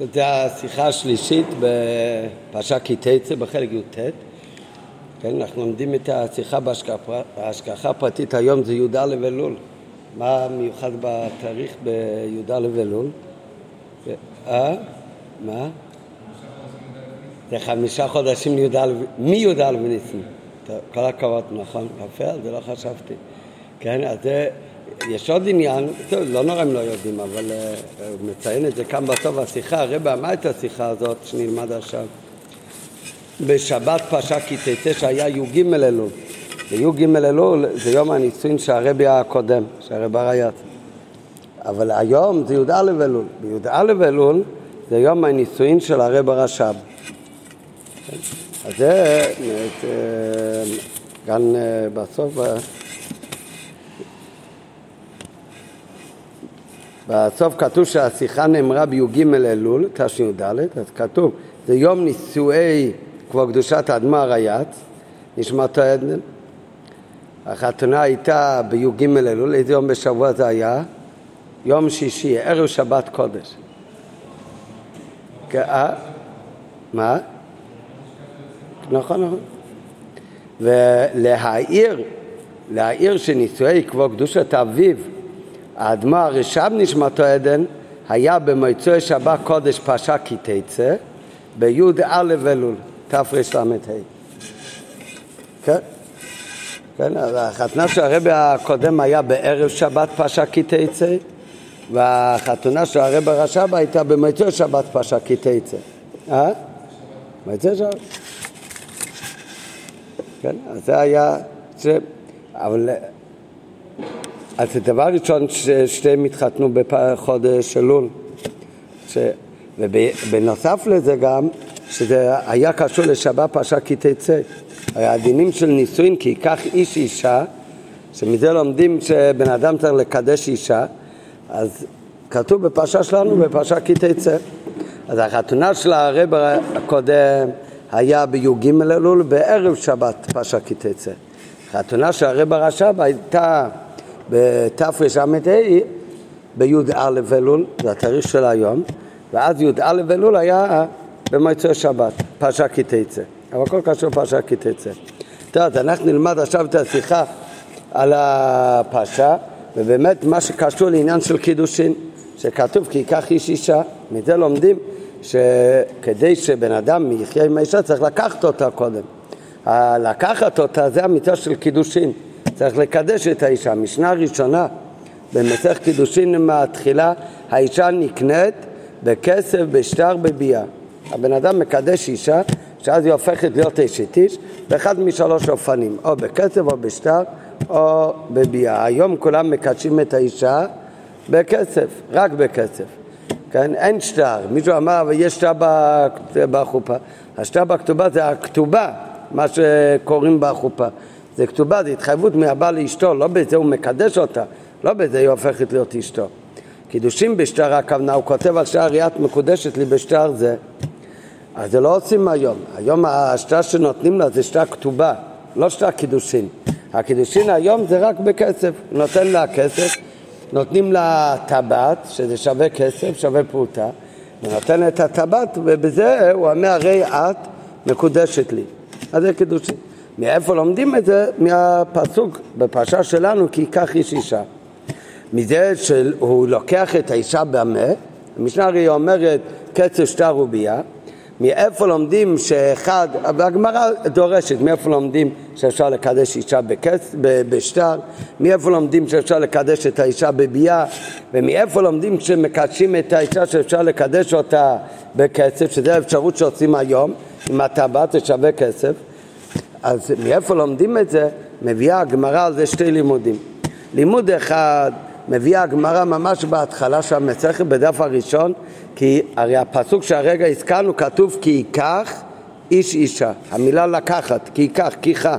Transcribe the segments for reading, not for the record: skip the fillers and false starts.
זו השיחה השלישית בפרשת כי תצא בחלק י"ט. כן, אנחנו לומדים את השיחה בהשגחה הפרטית. היום זה י"א אלול. מה מיוחד בתאריך בי"א אלול? מה? זה 5 חודשים מי"א וניסן. כל הכבוד, נכון? יפה, זה לא חשבתי. כן, אז זה... יש עוד עניין, טוב, לא נורא הם לא יודעים, אבל הוא מציין את זה כאן בסוף השיחה. הרב אמר את השיחה הזאת שנלמד עכשיו. בשבת פרשת כי תצא שהיה י"ג אלול. י"ג אלול זה יום הנישואין שהרב הקודם, שהרב הריי"צ. אבל היום זה י"א אלול. בי"א אלול זה יום הנישואין של הרב הרש"ב. אז זה כאן בסוף... בסוף כתוב שהשיחה נאמרה בי"ג אלול, תש"ד, אז כתוב, זה יום נישואי כבר קדושת האדמו"ר הריי"צ, נשמת העדן. החתונה הייתה בי"ג אלול, איזה יום בשבוע זה היה? יום שישי, ערב שבת קודש. מה? נכון, נכון. ולהעיר שנישואי כבר קדושת אביב, האדמו"ר הרש"ב נשמתו עדן היה במוצאי שבת קודש פרשת כי תצא בי"א אלול תרל"ה. כן? כן, החתונה של הרבי הקודם היה בערב שבת פרשת כי תצא, והחתונה של הרבי הרש"ב הייתה במוצאי שבת פרשת כי תצא. מוצאי שבת. כן, אז זה היה... אבל... אז הדבר ראשון ששתיהם התחתנו בחודש אלול, ובנוסף לזה גם שזה היה קשור לשבת פרשת כי תצא. הדינים של נישואין כי ייקח איש אישה, שמזה לומדים שבן אדם צריך לקדש אישה, אז כתוב בפרשה שלנו בפרשת כי תצא. אז החתונה של הרב הקודם היה בי"ג אלול בערב שבת פרשת כי תצא. החתונה של הרב הרש"ב הייתה בתרל"ה בי"א אלול, זה התאריך של היום, ואז י"א אלול היה במוצאי שבת פרשת כי תצא, אבל הכל קשור פרשת כי תצא. אז אנחנו נלמד עכשיו את השיחה על הפרשה, ובאמת מה שקשור לעניין של קידושין, שכתוב כי ייקח איש אישה, מזה לומדים שכדי שבן אדם יחיה עם האישה צריך לקחת אותה קודם. לקחת אותה זה המצווה של קידושין. צריך לקדש את האישה. המשנה הראשונה במסכת קידושין מהתחילה, האישה נקנית בכסף, בשטר, בביאה. הבן אדם מקדש אישה, שאז היא הופכת להיות אשת איש, באחד משלוש אופנים, או בכסף, או בשטר, או בביאה. היום כולם מקדשים את האישה בכסף, רק בכסף. כן? אין שטר. מישהו אמר, אבל יש שטר בחופה. השטר בכתובה זה הכתובה, מה שקוראים בחופה. זה כתובה, זה התחייבות מהבעל לאשתו, לא בזה הוא מקדש אותה, לא בזה היא הופכת להיות אשתו. קידושים בשטר הכוונה, הוא כותב על שטר את מקודשת לי בשטר זה. אז זה לא עושים היום. היום השטר שנותנים לה זה שטר כתובה, לא שטר קידושין. הקידושין היום זה רק בכסף, נותן לה כסף, נותנים לה טבעת, שזה שווה כסף, שווה פרוטה, ונותן את הטבעת, ובזה הוא אומר, הרי את מקודשת לי. אז זה קידושין. מאיפה לומדים את זה? מהפסוק בפרשה שלנו, כי ייקח איש אישה. מזה שהוא לוקח את האישה במה, המשנה הרי אומרת כסף שטר וביאה, מאיפה לומדים שאחד, הגמרא דורשת, מאיפה לומדים שאפשר לקדש אישה בשטר, מאיפה לומדים שאפשר לקדש את האישה בביאה, ומאיפה לומדים שמקדשים את האישה שאפשר לקדש אותה בכסף, שזה האפשרות שעושים היום, אם הטבעת זה שווה כסף. אז מאיפה לומדים את זה? מביאה הגמרא על זה שתי לימודים. לימוד אחד מביאה הגמרא ממש בהתחלה של המסכת בדף הראשון, כי הרי הפסוק שהרגע הזכרנו כתוב כי ייקח איש אישה, המילה לקחת, כי ייקח, כיחה,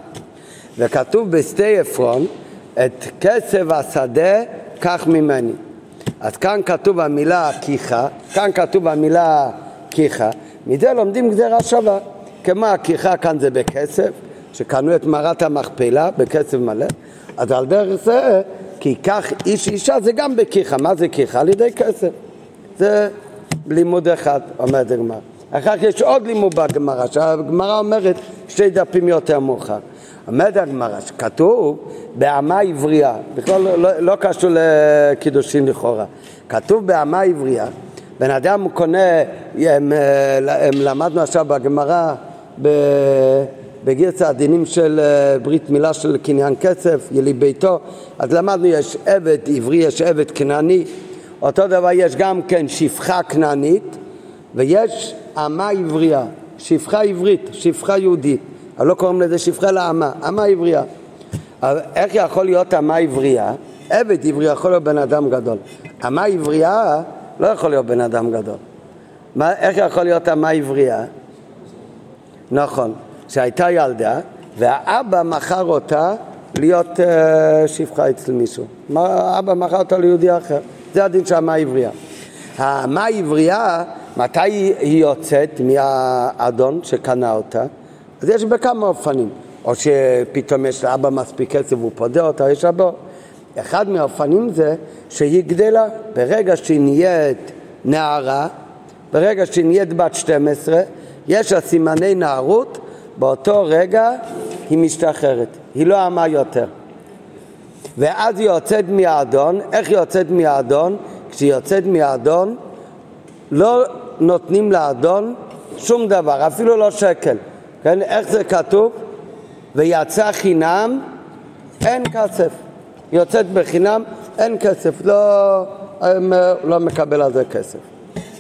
וכתוב בשדה עפרון את כסף השדה קח ממני. אז כאן כתוב המילה כיחה, כאן כתוב המילה כיחה, מזה לומדים גזירה שווה. כמו הכיחה כאן זה בכסף, שקנו את מערת המכפלה בכסף מלא, אז על דרך זה כי ייקח איש אישה זה גם בכיחה. מה זה כיחה? על ידי כסף. זה לימוד אחד, אומרת הגמרא. אחר כך יש עוד לימוד בגמרא, שהגמרא אומרת שתי דפים יותר מאוחר. אומרת הגמרא שכתוב בעמה עברייה, בכלל לא קשור לקידושין לכאורה, כתוב בעמה עברייה, בן אדם קונה, הם למדנו עכשיו בגמרא בגרסה הדינים של ברית מילה של קניין כסף, יליד ביתו, אז למדנו יש עבד עברי, יש עבד כנעני, אותו דבר יש גם כן שפחה כנענית, ויש עמה עברייה, שפחה עברית, שפחה יהודית, אבל לא קוראים לזה שפחה לעמה, עמה עברייה. איך יכול להיות עמה עברייה? עבד עברי יכול להיות בן אדם גדול, עמה עברייה לא יכול להיות בן אדם גדול. איך יכול להיות עמה עברייה? נכון, שהייתה ילדה והאבא מכר אותה להיות שפחה אצל מישהו, האבא מכר אותה ליהודי אחר, זה הדין של עמה עברייה. העמה עברייה, מתי היא יוצאת מהאדון שקנה אותה? אז יש בכמה אופנים, או שפתאום יש לאבא מספיק כסף והוא פודה אותה, יש אבא. אחד מהאופנים זה שהיא גדלה, ברגע שהיא נהיית נערה, ברגע שהיא נהיית בת 12, יש לה סימני נערות, באותו רגע היא משתחררת, היא לא עמה יותר. ואז היא יוצאת מהאדון, איך היא יוצאת מהאדון? כשהיא יוצאת מהאדון, לא נותנים לאדון שום דבר, אפילו לא שקל. כן? איך זה כתוב? ויצא חינם, אין כסף. היא יוצאת בחינם, אין כסף, לא מקבל על זה כסף.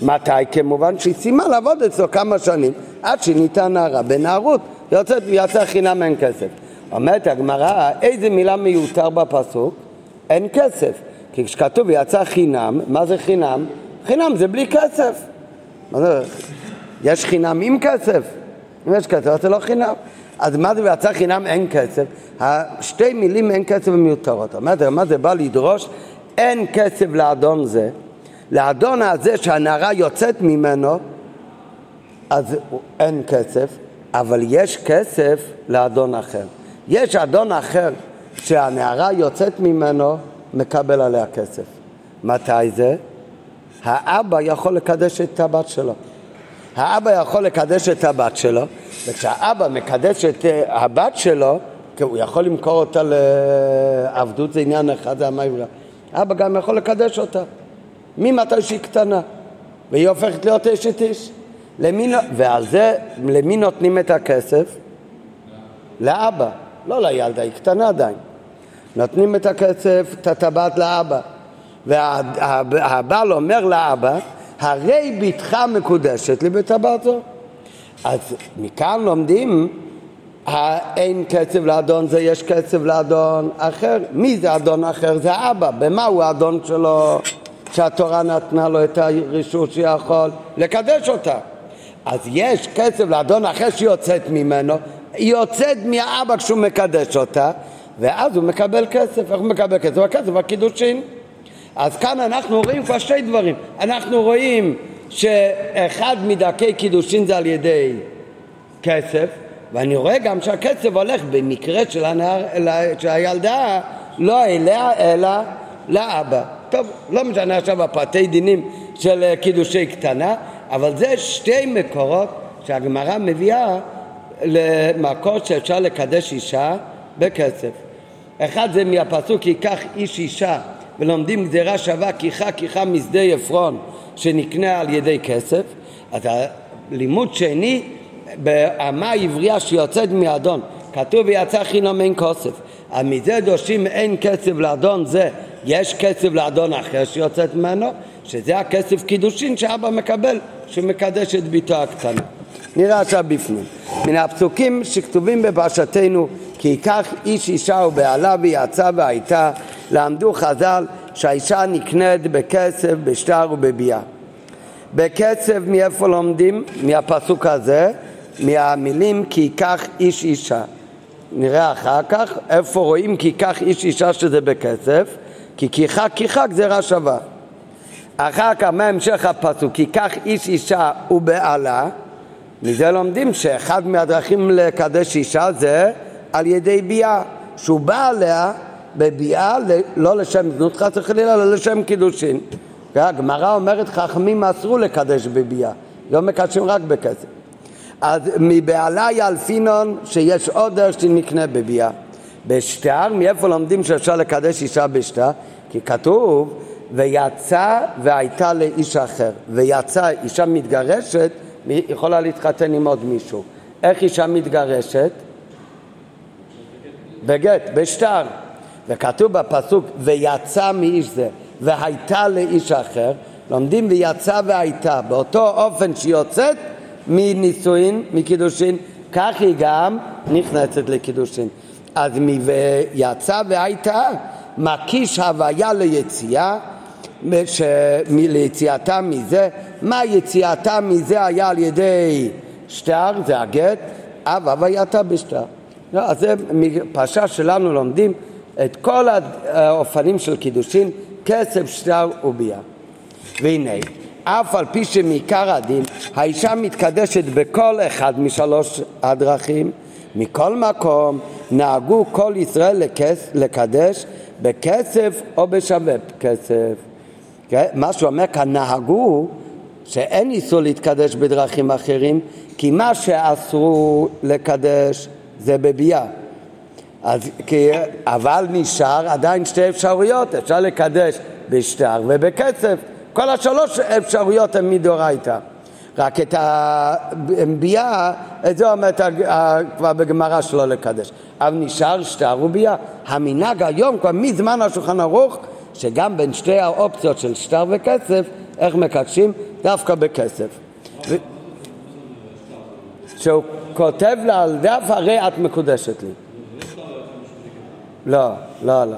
מתי? כמובן שהיא סיימה לעבוד אצלו כמה שנים, עד שהיא ניתן נערה. בנערות יוצאת ויצא חינם, אין כסף. אומרת הגמרא, איזה מילה מיותר בפסוק? אין כסף. כי כשכתוב ויצא חינם, מה זה חינם? חינם זה בלי כסף. יש חינם עם כסף. אם יש כסף, זה לא חינם. אז מה זה ויצא חינם? אין כסף. שתי מילים אין כסף ומיותרות. אומרת, מה זה בא לדרוש? אין כסף לאדון זה. לאדון הזה שהנערה יוצאת ממנו, אז אין כסף, אבל יש כסף לאדון אחר. יש אדון אחר שהנערה יוצאת ממנו, מקבל עליה כסף. מתי זה? האבא יכול לקדש את הבת שלו. האבא יכול לקדש את הבת שלו, וכשהאבא מקדש את הבת שלו, הוא יכול למכור אותה לעבדות, זה עניין אחד, זה עמה עברייה. האבא גם יכול לקדש אותה, ממתי שהיא קטנה, והיא הופכת להיות אשת איש. ועל זה, למי נותנים את הכסף? לאבא, לא לילדה, היא קטנה עדיין. נותנים את הכסף, את הטבעת לאבא. והבעל אומר לאבא, הרי ביתך מקודשת לי בטבעת זו. אז מכאן לומדים, אין כסף לאדון זה, יש כסף לאדון אחר. מי זה אדון אחר? זה האבא. במה הוא האדון שלו? שהתורה נתנה לו את הרישות שיכול לקדש אותה. אז יש כסף לאדון אחר שיוצאת ממנו, היא יוצאת מהאבא כשהוא מקדש אותה, ואז הוא מקבל כסף. איך הוא מקבל כסף? הכסף הקידושין. אז כאן אנחנו רואים כבר שתי דברים. אנחנו רואים שאחד מדרכי קידושין זה על ידי כסף, ואני רואה גם שהכסף הולך במקרה של הילדה, לא אליה, אלא לאבא. טוב, לא משנה עכשיו הפרטי דינים של קידושי קטנה, אבל זה שתי מקורות שהגמרא מביאה למקור שאפשר לקדש אישה בכסף. אחד זה מהפסוק, ייקח איש אישה, ולומדים גזירה שווה, כיחה משדה יפרון, שנקנה על ידי כסף. אז הלימוד שני, בעמה עברייה שיוצאת מאדון, כתוב ויצא חינם אין כסף. אז מזה דושים אין כסף לאדון זה, יש כסף לאדון אחר שיוצאת ממנו, שזה הכסף קידושין שאבא מקבל, שמקדש את ביתו הקטנה. נראה עכשיו בפנים. מן הפסוקים שכתובים בפרשתנו, כי ייקח איש אישה ובעלה ויצא והייתה, למדו חז"ל שהאישה נקנית בכסף, בשטר ובביאה. בכסף מאיפה לומדים? מהפסוק הזה, מהמילים כי ייקח איש אישה. נראה אחר כך איפה רואים כי ייקח איש אישה שזה בכסף, כי כיחה גזירה שווה. אחר כך מה המשך הפסוק? כי ייקח איש אישה ובעלה. מזה לומדים שאחד מהדרכים לקדש אישה זה על ידי ביאה, שהוא בא עליה בביאה, לא לשם זנות חס וחלילה, אלא לשם קידושין. הגמרא אומרת חכמים אסרו לקדש בביאה, לא מקדשים רק בכסף. אז מבעלה ילפינון שיש עודר שנקנה בביאה. בשטר, מאיפה לומדים שאפשר לקדש אישה בשטר? כי כתוב ויצא והייתה לאיש אחר. ויצא, אישה מתגרשת, יכולה להתחתן עם עוד מישהו. איך אישה מתגרשת? בגט, בשטר. וכתוב בפסוק ויצא מאיש זה והייתה לאיש אחר. לומדים ויצא והייתה, באותו אופן שיוצאת מנישואין, מקידושין, כך היא גם נכנסת לקידושין. אז יצא והייתה מקיש הוויה ליציאה, שליציאתה מזה, מה יציאתה מזה היה על ידי שטר, זה הגט, אבל הווייתה בשטר. אז זה מפשע שלנו לומדים את כל האופנים של קידושין, כסף, שטר וביאה. והנה, אף על פי שמעיקר הדין, האישה מתקדשת בכל אחד משלוש הדרכים, מכל מקום נהגו כל ישראל לקדש בכסף או בשווה כסף. מה שאומר כאן, נהגו שאין איסור להתקדש בדרכים אחרים, כי מה שאסרו לקדש זה בביאה. אז, אבל נשאר עדיין שתי אפשרויות, אפשר לקדש בשטר ובכסף. כל השלוש אפשרויות הן מדורייתא. רק את הביאה, את זה אומרת כבר בגמרא שלא לקדש. אבל נשאר שטר וביאה. המנהג היום כבר מזמן השולחן ערוך, שגם בין שתי האופציות של שטר וכסף, איך מקדשים? דווקא בכסף. שהוא כותב לה על דף, הרי את מקודשת לי. לא, לא, לא.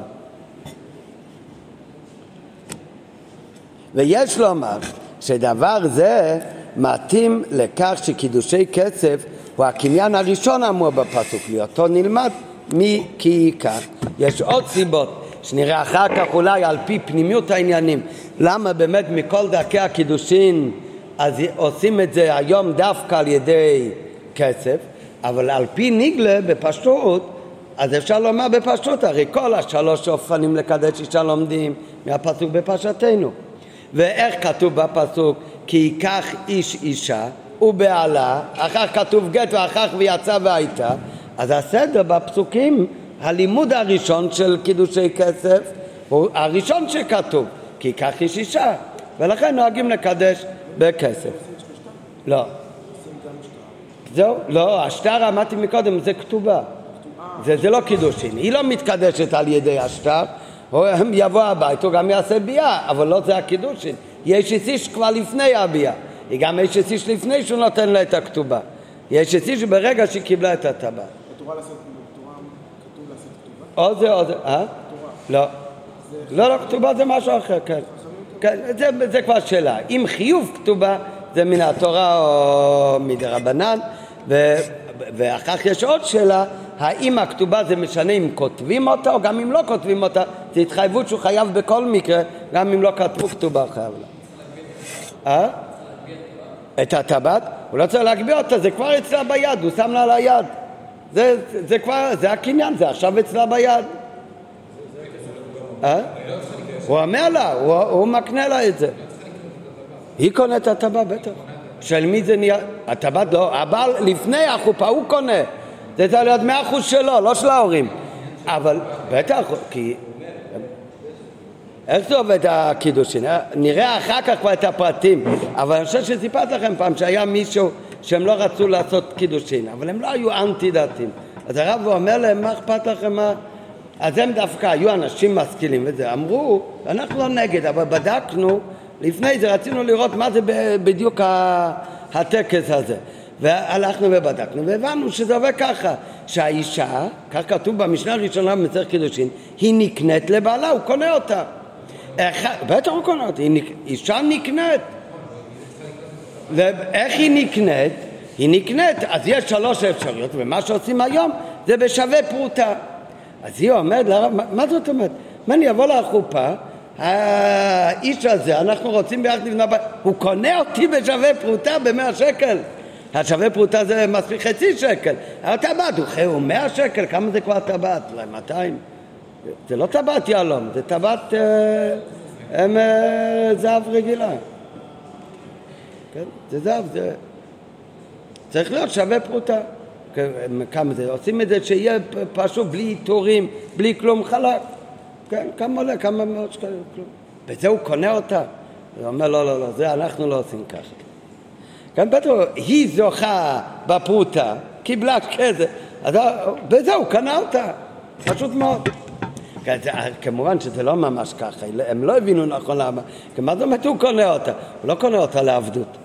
ויש לומר שדבר זה מתאים לכך שקידושי כסף הוא הקניין הראשון אמור בפסוק, אותו נלמד מי כי ייקח. יש עוד סיבות שנראה אחר כך אולי על פי פנימיות העניינים, למה באמת מכל דרכי הקידושין אז עושים את זה היום דווקא על ידי כסף, אבל על פי נגלה בפשוט, אז אפשר לומר בפשוט, הרי כל השלוש אופנים לקדש אישה לומדים מהפסוק בפשטנו. ואיך כתוב בפסוק? כי ייקח איש אישה ובעלה, אחר כתוב גט ואחר ויצא והייתה. אז הסדר בפסוקים, הלימוד הראשון של קידושי כסף הוא הראשון שכתוב, כי ייקח איש אישה, ולכן נוהגים לקדש בכסף. לא, זהו, לא, השטר אמרתי מקודם, זה כתובה, זה לא קידושין, היא לא מתקדשת על ידי השטר. הם יבוא הבית, הוא גם יעשה ביאה, אבל לא זה הקידושין. יש איש כבר לפני הביאה. היא גם יש איש לפני שהוא נותן לה את הכתובה. יש איש ברגע שהיא קיבלה את הטבעת. התורה לעשות כתובה? כתוב לעשות כתובה? או זה או זה, אה? לא. לא, לא, כתובה זה משהו אחר, כן. זה כבר שאלה. אם חיוב כתובה זה מן התורה או מדרבנן, ואחר כך יש עוד שאלה, האם הכתובה זה משנה אם כותבים אותה או גם אם לא כותבים אותה, זה התחייבות שהוא חייב בכל מקרה, גם אם לא כתבו כתובה חייב לה. את הטבעת? הוא לא צריך להגביר אותה, זה כבר אצלה ביד, הוא שם לה על היד. זה כבר, זה הקניין, זה עכשיו אצלה ביד. הוא אומר לה, הוא מקנה לה את זה. היא קונה את הטבעת, בטח. של מי זה נהיה? הטבעת לא, אבל לפני החופה הוא קונה. זה צריך להיות 100% שלו, לא של ההורים. אבל בטח, כי... איך זה עובד הקידושין? נראה אחר כך כבר את הפרטים. אבל אני חושב שסיפרת לכם פעם שהיה מישהו שהם לא רצו לעשות קידושין, אבל הם לא היו אנטי-דתיים. אז הרב אומר להם, מה אכפת לכם? אז הם דווקא היו אנשים משכילים וזה. אמרו, אנחנו לא נגד, אבל בדקנו, לפני זה רצינו לראות מה זה בדיוק הטקס הזה. והלכנו ובדקנו והבנו שזה עובד ככה, שהאישה, כך כתוב במשנה הראשונה במסכת קידושין, היא נקנית לבעלה, הוא קונה אותה. בטח הוא קונה אותה, אישה נקנית. ואיך היא נקנית? היא נקנית, אז יש שלוש אפשרויות, ומה שעושים היום זה בשווה פרוטה. אז היא אומרת לרב, מה זאת אומרת? מה, אני אבוא לחופה, האיש הזה, אנחנו רוצים ביחד לבנות בית, הוא קונה אותי בשווה פרוטה ב100 שקל. השווה פרוטה זה מספיק חצי שקל. הטבעת הוא 100 שקל, כמה זה כבר טבעת? 200. זה לא טבעת יעלום, זה טבעת הם זהב רגילה. כן? זה זהב, זה... צריך להיות שווה פרוטה. כמה זה? עושים את זה שיהיה פשוט בלי תורים, בלי כלום חלק. כן, כמה עולה? כמה מאות שקלים? כלום. וזה הוא קונה אותה. הוא אומר, לא, לא, לא, זה אנחנו לא עושים ככה. כן, בטח, היא זוכה בפרוטה, קיבלה כזה, אז בזהו, קנה אותה. פשוט מאוד. כמובן שזה לא ממש ככה, הם לא הבינו נכון למה. כמה זאת אומרת, הוא קונה אותה. הוא לא קונה אותה לעבדות.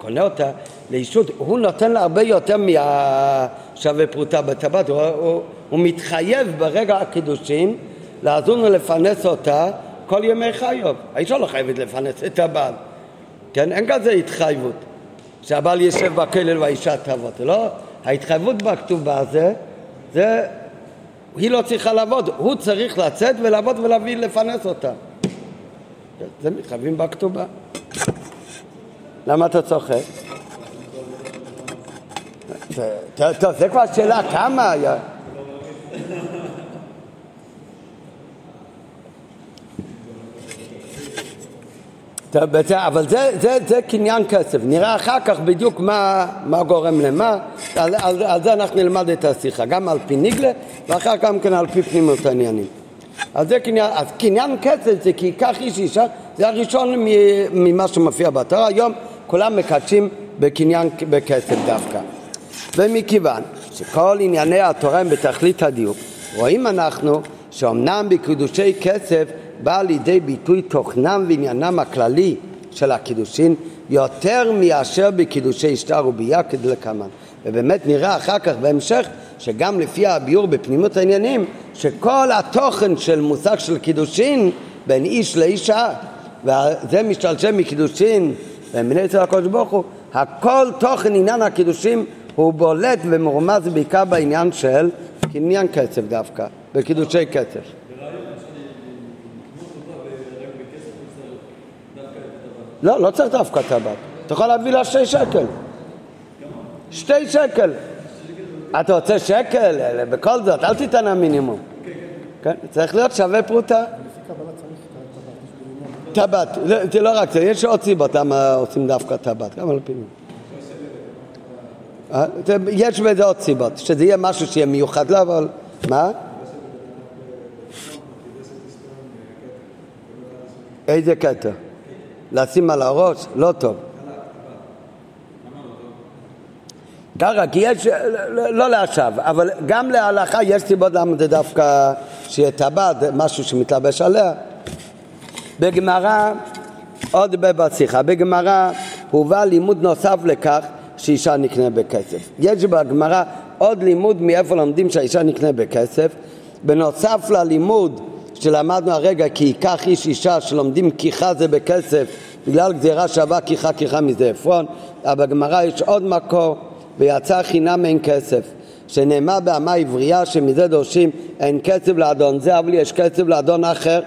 קונה אותה לישות, הוא נותן לה הרבה יותר מהשווה פרוטה בטבעת, הוא מתחייב ברגע הקידושים לעזור ולפנס אותה כל ימי חיוב. האישה לא חייבת לפנס את הבעל, כן? אין כזה התחייבות שהבעל ישב בכלל והאישה תעבוד, לא? ההתחייבות בכתובה הזה, זה היא לא צריכה לעבוד, הוא צריך לצאת ולעבוד ולהביא לפנס אותה, זה מתחייבים בכתובה. למה אתה צוחק? טוב, זה כבר שאלה, כמה? אבל זה קניין כסף, נראה אחר כך בדיוק מה גורם למה, על זה אנחנו נלמד את השיחה, גם על פי ניגלה ואחר כך גם על פי פנימות העניינים. אז קניין כסף זה כי כך איש אישה, זה הראשון ממה שמופיע בתורה. היום כולם מקדשים בקניין בכסף דווקא. ומכיוון שכל ענייני התורה הם בתכלית הדיוק, רואים אנחנו שאומנם בקידושי כסף בא לידי ביטוי תוכנם ועניינם הכללי של הקידושין יותר מאשר בקידושי שטר ובייה כדלקמן. ובאמת נראה אחר כך בהמשך שגם לפי הביור בפנימות העניינים שכל התוכן של מושג של קידושין בין איש לאישה, וזה משתלשם מקידושין ומנה אצל הקדוש ברוך הוא, הכל תוכן עניין הקידושים הוא בולט ומרומז בעיקר בעניין של קניין כסף דווקא, בקידושי כסף. לא, לא צריך דווקא טבעת. אתה יכול להביא לה 2 שקל. 2 שקל. אתה רוצה שקל? בכל זאת, אל תיתן המינימום. כן, צריך להיות שווה פרוטה. טבעת, זה לא רק זה, יש עוד סיבות למה עושים דווקא טבעת, גם על פינוי. יש בזה עוד סיבות, שזה יהיה משהו שיהיה מיוחד לה, אבל... מה? איזה קטע? לשים על הראש? לא טוב. ככה, כי יש... לא לעכשיו, אבל גם להלכה יש סיבות למה זה דווקא שיהיה טבעת, משהו שמתלבש עליה. בגמרא, עוד בבסיכה, בגמרא הובא לימוד נוסף לכך שאישה נקנה בכסף. יש בגמרא עוד לימוד מאיפה לומדים שהאישה נקנה בכסף, בנוסף ללימוד שלמדנו הרגע כי ייקח איש אישה, שלומדים כיחה זה בכסף בגלל גזירה שווה כיחה מזה עפרון. אבל בגמרא יש עוד מקור, ויצא חינם אין כסף, שנאמר באמה עברייה שמזה דורשים אין כסף לאדון זה אבל יש כסף לאדון אחר.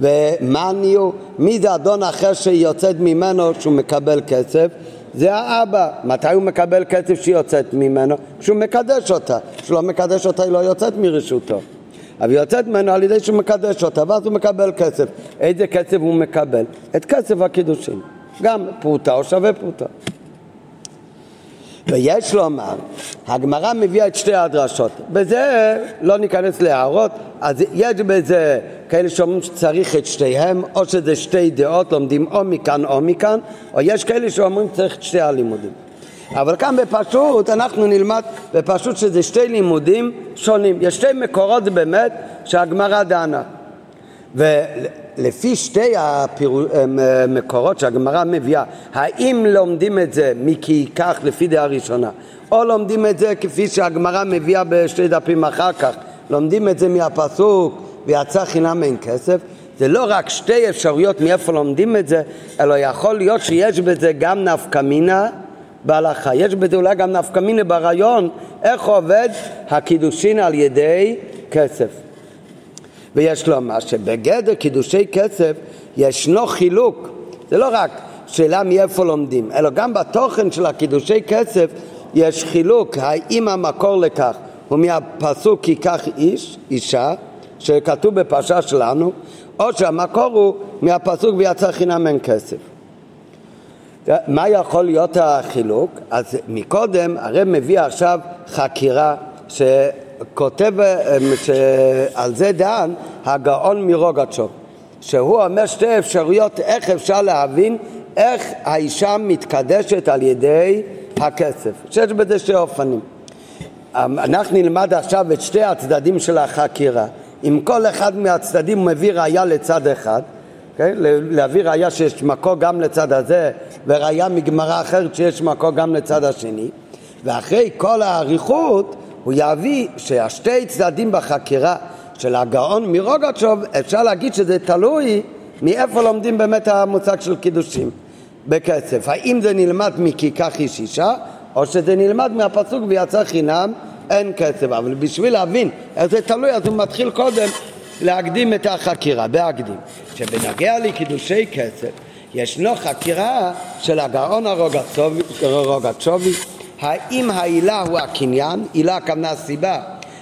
ומניו, מי זה אדון אחר שיוצאת ממנו שהוא מקבל כסף? זה האבא. מתי הוא מקבל כסף שיוצאת ממנו? כשהוא מקדש אותה. כשהוא לא מקדש אותה היא לא יוצאת מרשותו, אבל יוצאת ממנו על ידי שהוא מקדש אותה, ואז הוא מקבל כסף. איזה כסף הוא מקבל? את כסף הקידושים, גם פרוטה או שווה פרוטה. ויש לומר, הגמרא מביאה את 2 הדרשות, בזה לא ניכנס להערות. אז יש בזה כאלה שאומרים שצריך את 2 או שזה 2 דעות, לומדים או מכאן או מכאן, או יש כאלה שאומרים צריך את 2 הלימודים. אבל כאן בפשוט אנחנו נלמד בפשוט שזה 2 לימודים שונים, יש 2 מקורות באמת שהגמרא דנה, ולפי 2 המקורות שהגמרא מביאה, האם לומדים את זה מכי כך לפי דעה ראשונה, או לומדים את זה כפי שהגמרא מביאה ב2 דפים אחר כך, לומדים את זה מהפסוק ויצא חינם אין כסף. זה לא רק 2 אפשרויות מאיפה לומדים את זה, אלא יכול להיות שיש בזה גם נפקא מינה בהלכה, יש בזה אולי גם נפקא מינה ברעיון איך עובד הקידושין על ידי כסף. ויש לומר שבגדר קידושי כסף ישנו חילוק, זה לא רק שאלה מאיפה לומדים, אלא גם בתוכן של הקידושי כסף יש חילוק, האם המקור לכך הוא מהפסוק כי כך איש, אישה, שכתוב בפרשה שלנו, או שהמקור הוא מהפסוק ויצא חינם אין כסף. מה יכול להיות החילוק? אז מקודם הרי מביא עכשיו חקירה שכותב על זה דן הגאון מרוגצ'וב, שהוא אומר שתי אפשרויות איך אפשר להבין איך האישה מתקדשת על ידי הכסף, שיש בזה שתי אופנים. אנחנו נלמד עכשיו את שתי הצדדים של החקירה. אם כל אחד מהצדדים מביא ראיה לצד אחד, כן? להביא ראיה שיש מקור גם לצד הזה, וראיה מגמרה אחרת שיש מקור גם לצד השני, ואחרי כל העריכות הוא יביא שהשתי צדדים בחקירה של הגאון מרוגצ'וב, אפשר להגיד שזה תלוי מאיפה לומדים באמת המושג של קידושים בכסף. האם זה נלמד מכיכח איש אישה, או שזה נלמד מהפסוק ויצא חינם אין כסף. אבל בשביל להבין איך זה תלוי, אז הוא מתחיל קודם להקדים את החקירה. בהקדים שבנגע לקידושי כסף ישנו חקירה של הגאון הרוגצ'ובי, האם העילה הוא הקניין, עילה הכוונה סיבה,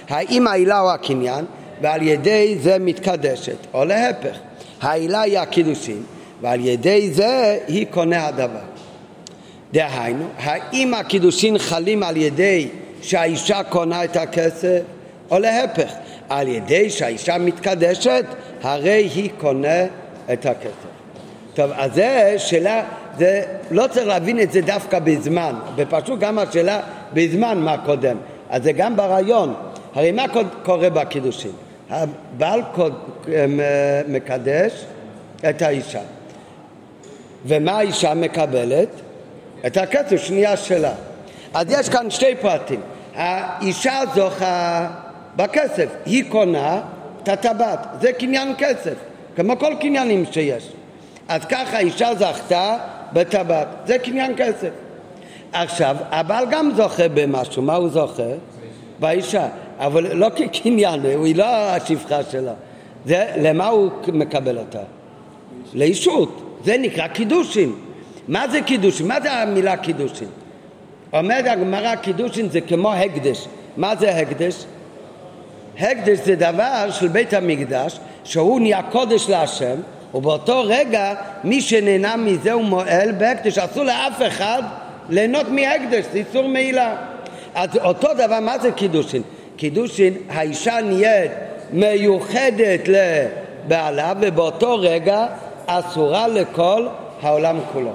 האם העילה הוא הקניין ועל ידי זה מתקדשת, או להפך, העילה היא הקידושים ועל ידי זה היא קונה הדבר. דהיינו, האם הקידושין חלים על ידי שהאישה קונה את הכסף, או להפך, על ידי שהאישה מתקדשת הרי היא קונה את הכסף. טוב, אז זה שאלה, זה לא צריך להבין את זה דווקא בזמן, ופשוט גם השאלה בזמן מה קודם, אז זה גם ברעיון. הרי מה קורה בקידושין? הבעל מקדש את האישה, ומה האישה מקבלת? את הכסף, שנייה שלה. אז יש כאן שתי פרטים. האישה זוכה בכסף, היא קונה את הטבעת, זה קניין כסף, כמו כל קניינים שיש. אז ככה האישה זכתה בטבעת, זה קניין כסף. עכשיו, הבעל גם זוכה במשהו, מה הוא זוכה? באישה, אבל לא כקניין, היא לא השפחה שלה. זה, למה הוא מקבל אותה? לאישות, זה נקרא קידושים. מה זה קידושים? מה זה המילה קידושים? אומרת הגמרא, קידושים זה כמו הקדש. מה זה הקדש? הקדש זה דבר של בית המקדש, שהוא נהיה קודש להשם, ובאותו רגע מי שנהנה מזה הוא מועל בהקדש. אסור לאף אחד ליהנות מהקדש, זה איסור מעילה. אז אותו דבר, מה זה קידושים? קידושים, האישה נהיית מיוחדת לבעלה, ובאותו רגע אסורה לכל העולם כולו.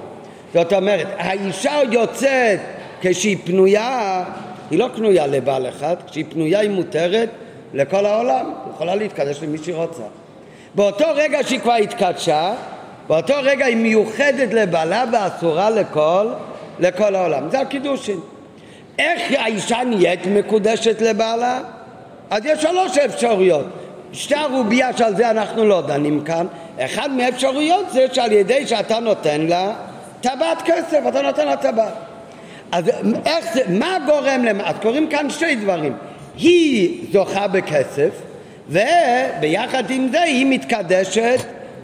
זאת אומרת, האישה יוצאת כשהיא פנויה, היא לא קנויה לבעל אחד, כשהיא פנויה היא מותרת לכל העולם, היא יכולה להתקדש למי שהיא רוצה. באותו רגע שהיא כבר התקדשה, באותו רגע היא מיוחדת לבעלה ואסורה לכל העולם. זה הקידושין. איך האישה נהיית מקודשת לבעלה? אז יש שלוש אפשרויות. שתי הרובייה שעל זה אנחנו לא דנים כאן. אחד מהאפשרויות זה שעל ידי שאתה נותן לה טבעת כסף, אתה נותן לה טבעת. אז איך זה, מה גורם למה? אז קוראים כאן שתי דברים. היא זוכה בכסף, וביחד עם זה היא מתקדשת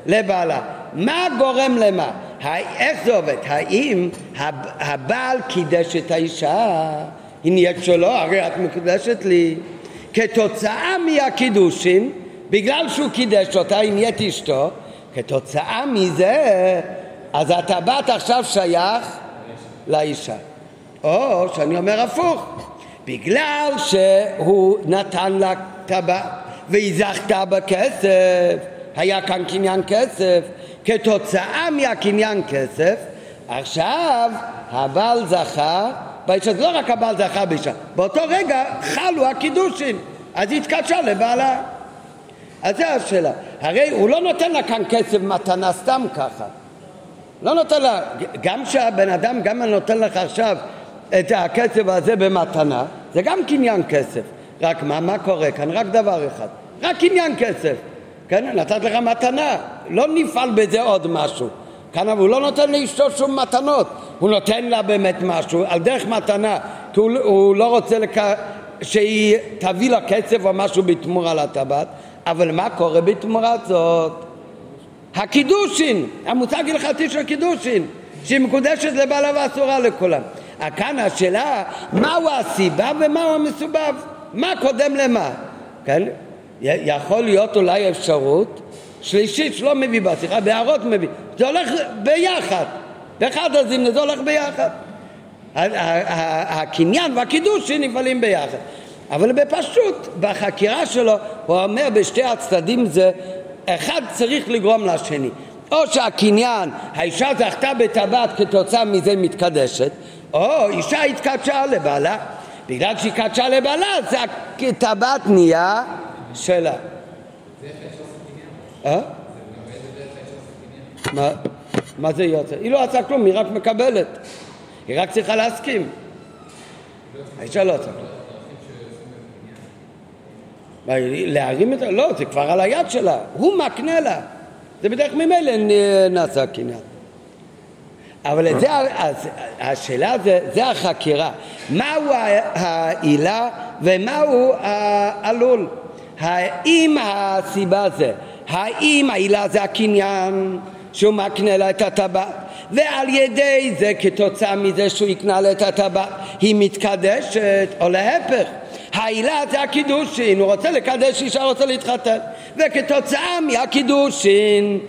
לבעלה. מה גורם למה? איך זה עובד? האם הבעל קידש את האישה? היא נהיית שלו, הרי את מקודשת לי. כתוצאה מהקידושים, בגלל שהוא קידש אותה, היא נהיית אשתו, כתוצאה מזה, אז הטבעת עכשיו שייך לאישה. או שאני אומר הפוך, בגלל שהוא נתן לה טבעת והיא זכתה בכסף, היה כאן קניין כסף, כתוצאה מהקניין כסף עכשיו הבעל זכה באישה. לא רק הבעל זכה באישה, באותו רגע חלו הקידושין, אז היא התקדשה לבעלה. אז זה השאלה, הרי הוא לא נותן לה כאן כסף מתנה סתם ככה, לא נותן לה, גם שהבן אדם גם נותן לך עכשיו את הכסף הזה במתנה, זה גם קניין כסף. רק מה קורה כאן? רק דבר אחד, רק קניין כסף. כן, נתת לך מתנה, לא נפעל בזה עוד משהו. כאן אבל הוא לא נותן לאשתו שום מתנות, הוא נותן לה באמת משהו, על דרך מתנה, כי הוא לא רוצה שהיא תביא לה כסף או משהו בתמורה לטבעת. אבל מה קורה בתמורה זאת? הקידושין, המושג הלכתי של קידושין, שהיא מקודשת לבעלה ואסורה לכולם. כאן השאלה, מהו הסיבה ומהו המסובב? מה קודם למה? כן? יכול להיות אולי אפשרות שלישית שלא מביא בה, סליחה, בהערות מביא. זה הולך ביחד. באחד הזמנה זה הולך ביחד. הקניין והקידושין נפעלים ביחד. אבל בפשוט, בחקירה שלו, הוא אומר בשתי הצדדים זה, אחד צריך לגרום לשני. או שהקניין, האישה זכתה בטבעת כתוצאה מזה מתקדשת, או אישה התקדשה לבעלה. בגלל שהיא קדשה לבעלה, זה הטבעת נהיה שלה. זה איך האישה עושה קניין? מה זה יוצא? היא לא עושה כלום, היא רק מקבלת. היא רק צריכה להסכים. האישה לא עושה כלום. להרים את... לא, זה כבר על היד שלה, הוא מקנה לה, זה בדרך ממילא נעשה קניין. אבל את זה, השאלה זה החקירה, מהו העילה ומהו העלול. האם הסיבה זה, האם העילה זה הקניין שהוא מקנה לה את הטבעת, ועל ידי זה כתוצאה מזה שהוא יקנה לה את הטבעת היא מתקדשת, או להפך. העילה זה הקידושין, הוא רוצה לקדש אישה, רוצה להתחתן, וכתוצאה מהקידושין,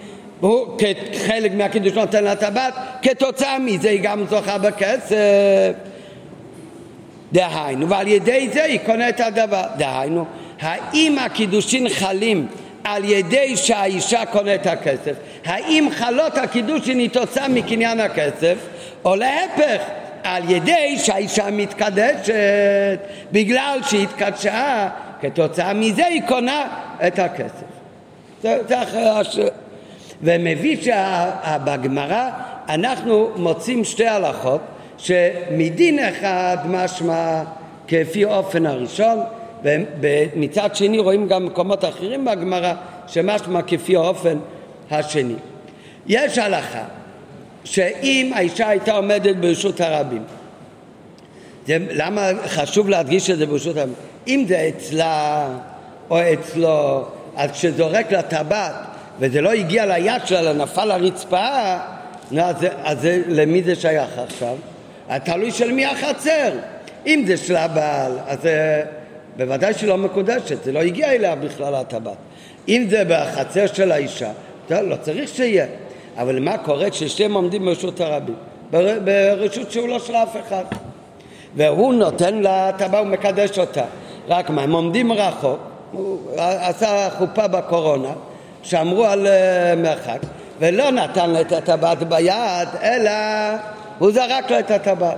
הוא כחלק מהקידושין נותן לה טבעת, כתוצאה מזה היא גם זוכה בכסף, דהיינו, ועל ידי זה היא קונה את הדבר, דהיינו. האם הקידושין חלים על ידי שהאישה קונה את הכסף, האם חלות הקידושין היא תוצאה מקניין הכסף, או להפך, על ידי שהאישה מתקדשת, בגלל שהיא התקדשה, כתוצאה מזה היא קונה את הכסף. זה ומביא שבגמרא אנחנו מוצאים שתי הלכות, שמדין אחד משמע כפי אופן הראשון, ומצד שני רואים גם מקומות אחרים בגמרא שמשמע כפי האופן השני. יש הלכה שאם האישה הייתה עומדת ברשות הרבים, זה, למה חשוב להדגיש את זה ברשות הרבים? אם זה אצלה או אצלו, אז כשזורק לה טבעת וזה לא הגיע ליד שלה, נפל לרצפה, אז למי זה שייך עכשיו? התלוי של מי החצר. אם זה של הבעל, אז בוודאי שלא מקודשת, זה לא הגיע אליה בכלל הטבעת. אם זה בחצר של האישה, לא צריך שיהיה. אבל מה קורה כששתיהם עומדים ברשות הרבים? ברשות שהוא לא של אף אחד. והוא נותן לה טבעת, הוא מקדש אותה. רק מה, הם עומדים רחוק, הוא עשה חופה בקורונה, שאמרו על מרחק, ולא נתן לה את הטבעת ביד, אלא הוא זרק לה את הטבעת.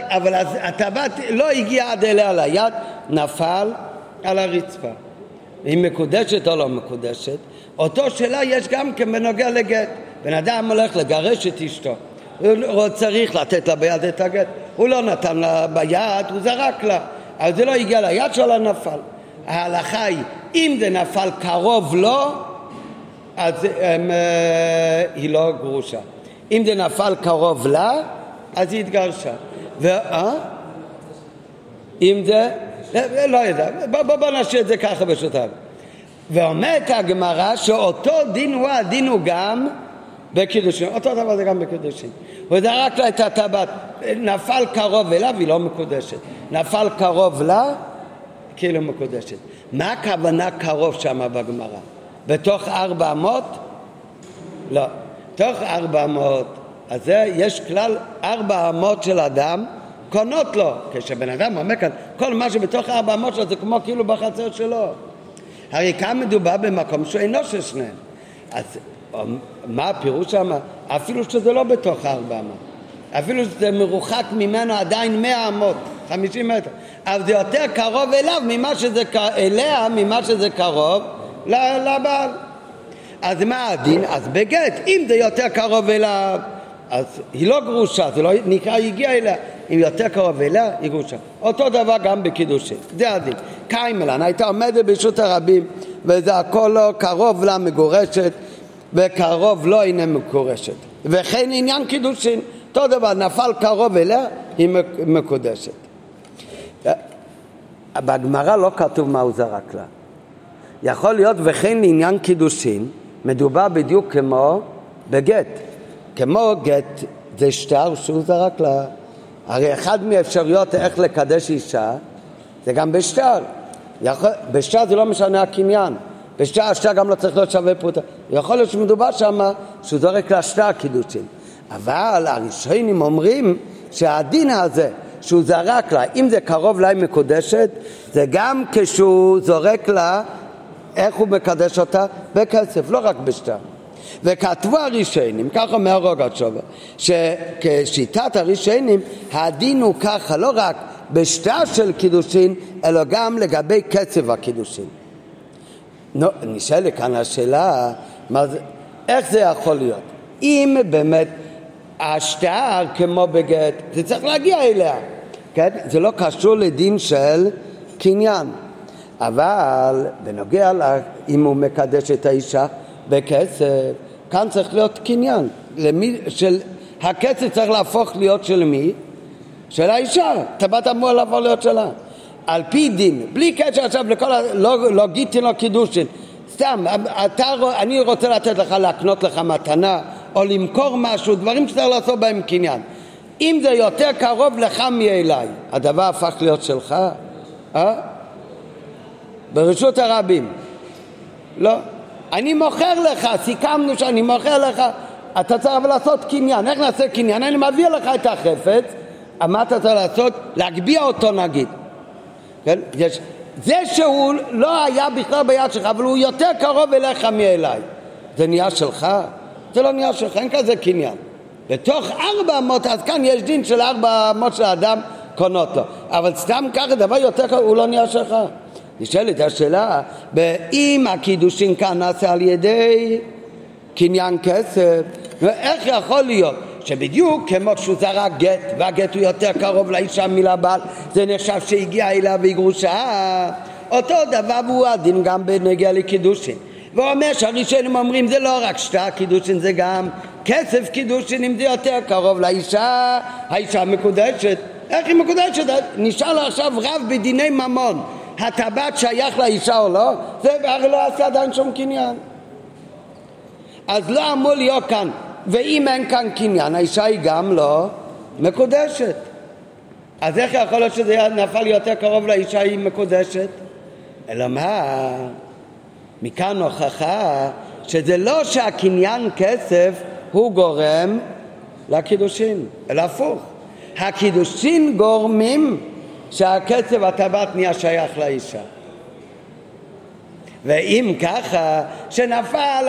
אבל הטבעת לא הגיעה עד אליה ליד, נפל על הרצפה. היא מקודשת או לא מקודשת? אותו שאלה יש גם כן בנוגע לגט. בן אדם הולך לגרש את אשתו, הוא צריך לתת לה ביד את הגט, הוא לא נתן לה ביד, הוא זרק לה, אז זה לא הגיע ליד שלה, נפל. ההלכה היא, אם זה נפל קרוב לו, אז היא לא גרושה. אם זה נפל קרוב לה, אז היא התגרשה. אם זה לא יודע, בוא נשאיר את זה ככה בשותף. ואומרת הגמרא שאותו דין הוא, הדין הוא גם בקידושין. אותו דבר זה גם בקידושין. הוא זרק לה את הטבעת, נפל קרוב אליו, היא לא מקודשת. נפל קרוב לה, כאילו מקודשת. מה הכוונה קרוב שם בגמרא? בתוך 400? לא. בתוך 400. אז יש כלל 400 של אדם, קונות לו. כשבן אדם אומר כאן, כל מה שבתוך 400 שלו זה כמו כאילו בחצר שלו. הרי כאן מדובר במקום שהוא אינו של שניהם. אז מה הפירוש שם? אפילו שזה לא בתוך 400, אפילו שזה מרוחק ממנו עדיין 100 אמות, 50 מטר, אבל זה יותר קרוב אליו ממה שזה, אליה ממה שזה קרוב לבעל. אז מה הדין? אז בגט, אם זה יותר קרוב אליו, אז היא לא גרושה, זה לא נקרא הגיעה אליה. אם יותר קרוב אליה, היא גרושה. אותו דבר גם בקידושין, זה הדין. קיימלן הייתה עומדת ברשות הרבים, וזה הכל לא קרוב לה מגורשת, וקרוב לא אינה מגורשת. וכן עניין קידושין, אותו דבר, נפל קרוב אליה, היא מקודשת. בגמרא לא כתוב מה הוא זרק לה. יכול להיות וכן עניין קידושין, מדובר בדיוק כמו בגט. כמו גט זה שטר שהוא זרק לה. הרי אחד מהאפשרויות איך לקדש אישה זה גם בשטר. בשטר זה לא משנה הקניין, ושעה גם לא צריך להיות שווה פרוטה. יכול להיות שמדובר שמה שהוא זורק להשתה הקידושים. אבל הראשונים אומרים שהדין הזה שהוא זרק לה, אם זה קרוב לה מקודשת, זה גם כשהוא זורק לה, איך הוא מקדש אותה? בכסף, לא רק בשתה. וכתבו הראשונים, ככה מהרוג התשובה, שכשיטת הראשונים, הדין הוא ככה, לא רק בשתה של קידושין, אלא גם לגבי קצב הקידושין. נשאלה כאן השאלה, איך זה יכול להיות? אם באמת השתה כמו בגט, זה צריך להגיע אליה. כן? זה לא קשור לדין של קניין. אבל בנוגע לה, אם הוא מקדש את האישה בכסף, כאן צריך להיות קניין. הכסף צריך להפוך להיות של מי? של האישה. טבעת אמור לעבור להיות שלה. על פי דין, בלי קשר עכשיו לכל לא גיטין או קידושין. סתם, אני רוצה לתת לך, להקנות לך מתנה, או למכור משהו, דברים שצריך לעשות בהם קניין. אם זה יותר קרוב לך מאליי, הדבר הפך להיות שלך? ברשות הרבים. לא. אני מוכר לך, סיכמנו שאני מוכר לך, אתה צריך אבל לעשות קניין. איך נעשה קניין? אני מביא לך את החפץ, מה אתה צריך לעשות? להגביע אותו נגיד. כן? זה שהוא לא היה בכלל ביד שלך, אבל הוא יותר קרוב אליך מאליי. זה נהיה שלך? זה לא נהיה שלך, אין כזה קניין. בתוך 400, אז כאן יש דין של 400 של האדם קונות לו. אבל סתם ככה דבר יותר קרוב, הוא לא נהיה שלך. נשאלת השאלה, אם הקידושין כאן נעשה על ידי קניין כסף, איך יכול להיות שבדיוק כמו שהוא זרק גט, והגט הוא יותר קרוב לאישה מלבעל, זה נחשב שהגיע אליו והגרושה, אותו דבר הוא הדין גם בנוגע לקידושין. והוא אומר שהראשונים אומרים זה לא רק שתה קידושין, זה גם כסף קידושין, אם זה יותר קרוב לאישה, האישה מקודשת. איך היא מקודשת? נשאל עכשיו רב בדיני ממון. הטבעת שייך לאישה או לא, זה הרי לא עשה עדיין שום קניין. אז לא אמור להיות כאן, ואם אין כאן קניין, האישה היא גם לא מקודשת. אז איך יכול להיות שזה נפל יותר קרוב לאישה היא מקודשת? אלא מה? מכאן הוכחה שזה לא שהקניין כסף הוא גורם לקידושין, אלא הפוך. הקידושין גורמים שהקצב הטבעת נהיה שייך לאישה. ואם ככה, שנפל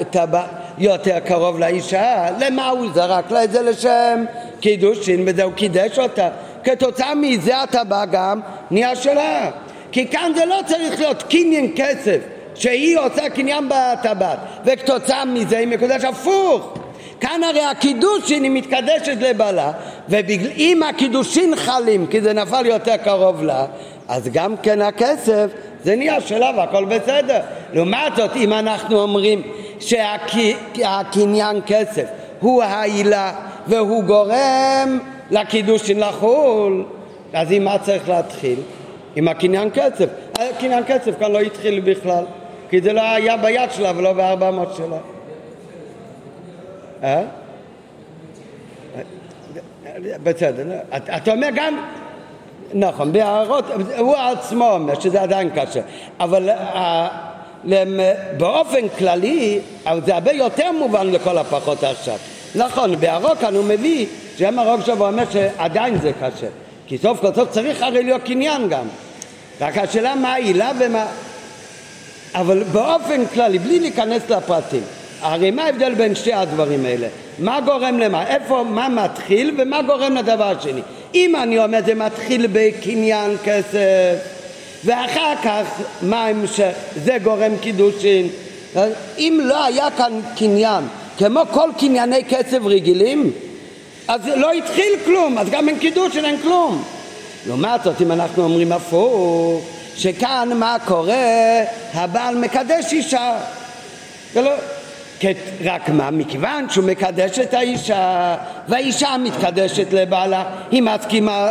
הטבעת יותר קרוב לאישה, למה הוא זרק לה את זה? לשם קידושין, וזה הוא קידש אותה. כתוצאה מזה הטבעת גם נהיה שלה. כי כאן זה לא צריך להיות קניין כסף, שהיא עושה קניין בטבעת, וכתוצאה מזה היא מקודשת. הפוך. כאן הרי הקידושין היא מתקדשת לבעלה, ואם הקידושין חלים, כי זה נפל יותר קרוב לה, אז גם כן הכסף זה נהיה שלה והכל בסדר. לעומת זאת, אם אנחנו אומרים שהקניין כסף הוא העילה והוא גורם לקידושין לחול, אז עם מה צריך להתחיל? עם הקניין כסף. הקניין כסף כאן לא התחיל בכלל, כי זה לא היה ביד שלה ולא ב400 שלה. בסדר, אתה אומר גם נכון, בהערות הוא עצמו אומר שזה עדיין קשה, אבל באופן כללי זה הרבה יותר מובן לכל הפחות עכשיו. נכון, בהערות כאן הוא מביא שהם הרוק שבו אומר שעדיין זה קשה, כי סוף כל סוף צריך הרי להיות קניין גם, רק השאלה מה העילה ומה. אבל באופן כללי, בלי להיכנס לפרטים, הרי מה ההבדל בין שתי הדברים האלה? מה גורם למה? איפה, מה מתחיל ומה גורם לדבר השני? אם אני אומר זה מתחיל בקניין כסף, ואחר כך מה המשך? זה גורם קידושין. אם לא היה כאן קניין, כמו כל קנייני כסף רגילים, אז לא התחיל כלום, אז גם אין קידושין, אין כלום. לעומת זאת, אם אנחנו אומרים הפוך, שכאן מה קורה? הבעל מקדש אישה. זה לא... רק מה? מכיוון שהוא מקדש את האישה, והאישה המתקדשת לבעלה היא מסכימה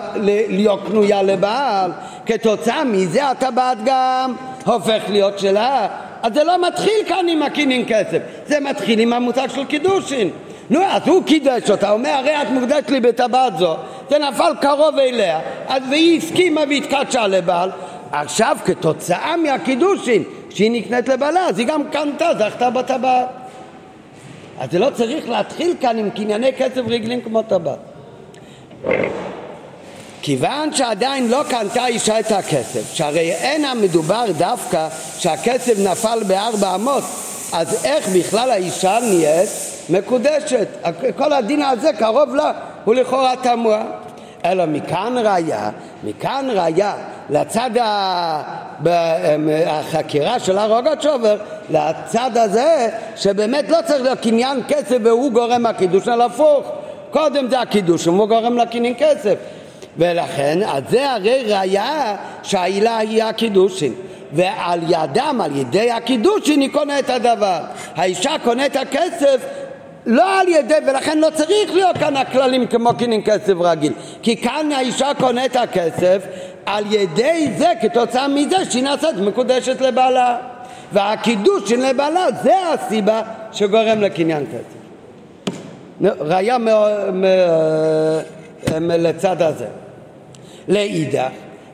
להיות קנויה לבעל, כתוצאה מזה הטבעת גם הופך להיות שלה. אז זה לא מתחיל כאן עם הקניין כסף, זה מתחיל עם המושג של קידושין. נו, אז הוא קידש אותה, אומר הרי את מוקדשת לי בטבעת זו, זה נפל קרוב אליה, אז והיא הסכימה והתקדשה לבעל. עכשיו כתוצאה מהקידושין שהיא נקנית לבעלה, אז היא גם קנתה, זכתה בטבעת. אז זה לא צריך להתחיל כאן עם קנייני כסף רגלים כמו טבעת. כיוון שעדיין לא קנתה אישה את הכסף, שהרי אין המדובר דווקא שהכסף נפל בארבע אמות, אז איך בכלל האישה נהיית מקודשת? כל הדין הזה קרוב לה הוא לכאורה תמוה. אלא מכאן ראיה, לצד החקירה של הרוגות שובר, לצד הזה שבאמת לא צריך לקניין כסף והוא גורם הקידוש, אלא הפוך, קודם זה הקידוש והוא גורם לקניין כסף, ולכן אז זה הרי ראיה שהעילה היא הקידושין, ועל ידם, על ידי הקידושין, היא קונה את הדבר. האישה קונה את הכסף לא על ידי, ולכן לא צריך להיות כאן הכללים כמו קניין כסף רגיל, כי כאן האישה קונה את הכסף על ידי זה, כתוצאה מזה שהיא נעשית מקודשת לבעלה, והקידושין לבעלה זה הסיבה שגורם לקניין כסף. ראיה לצד הזה. לאידך,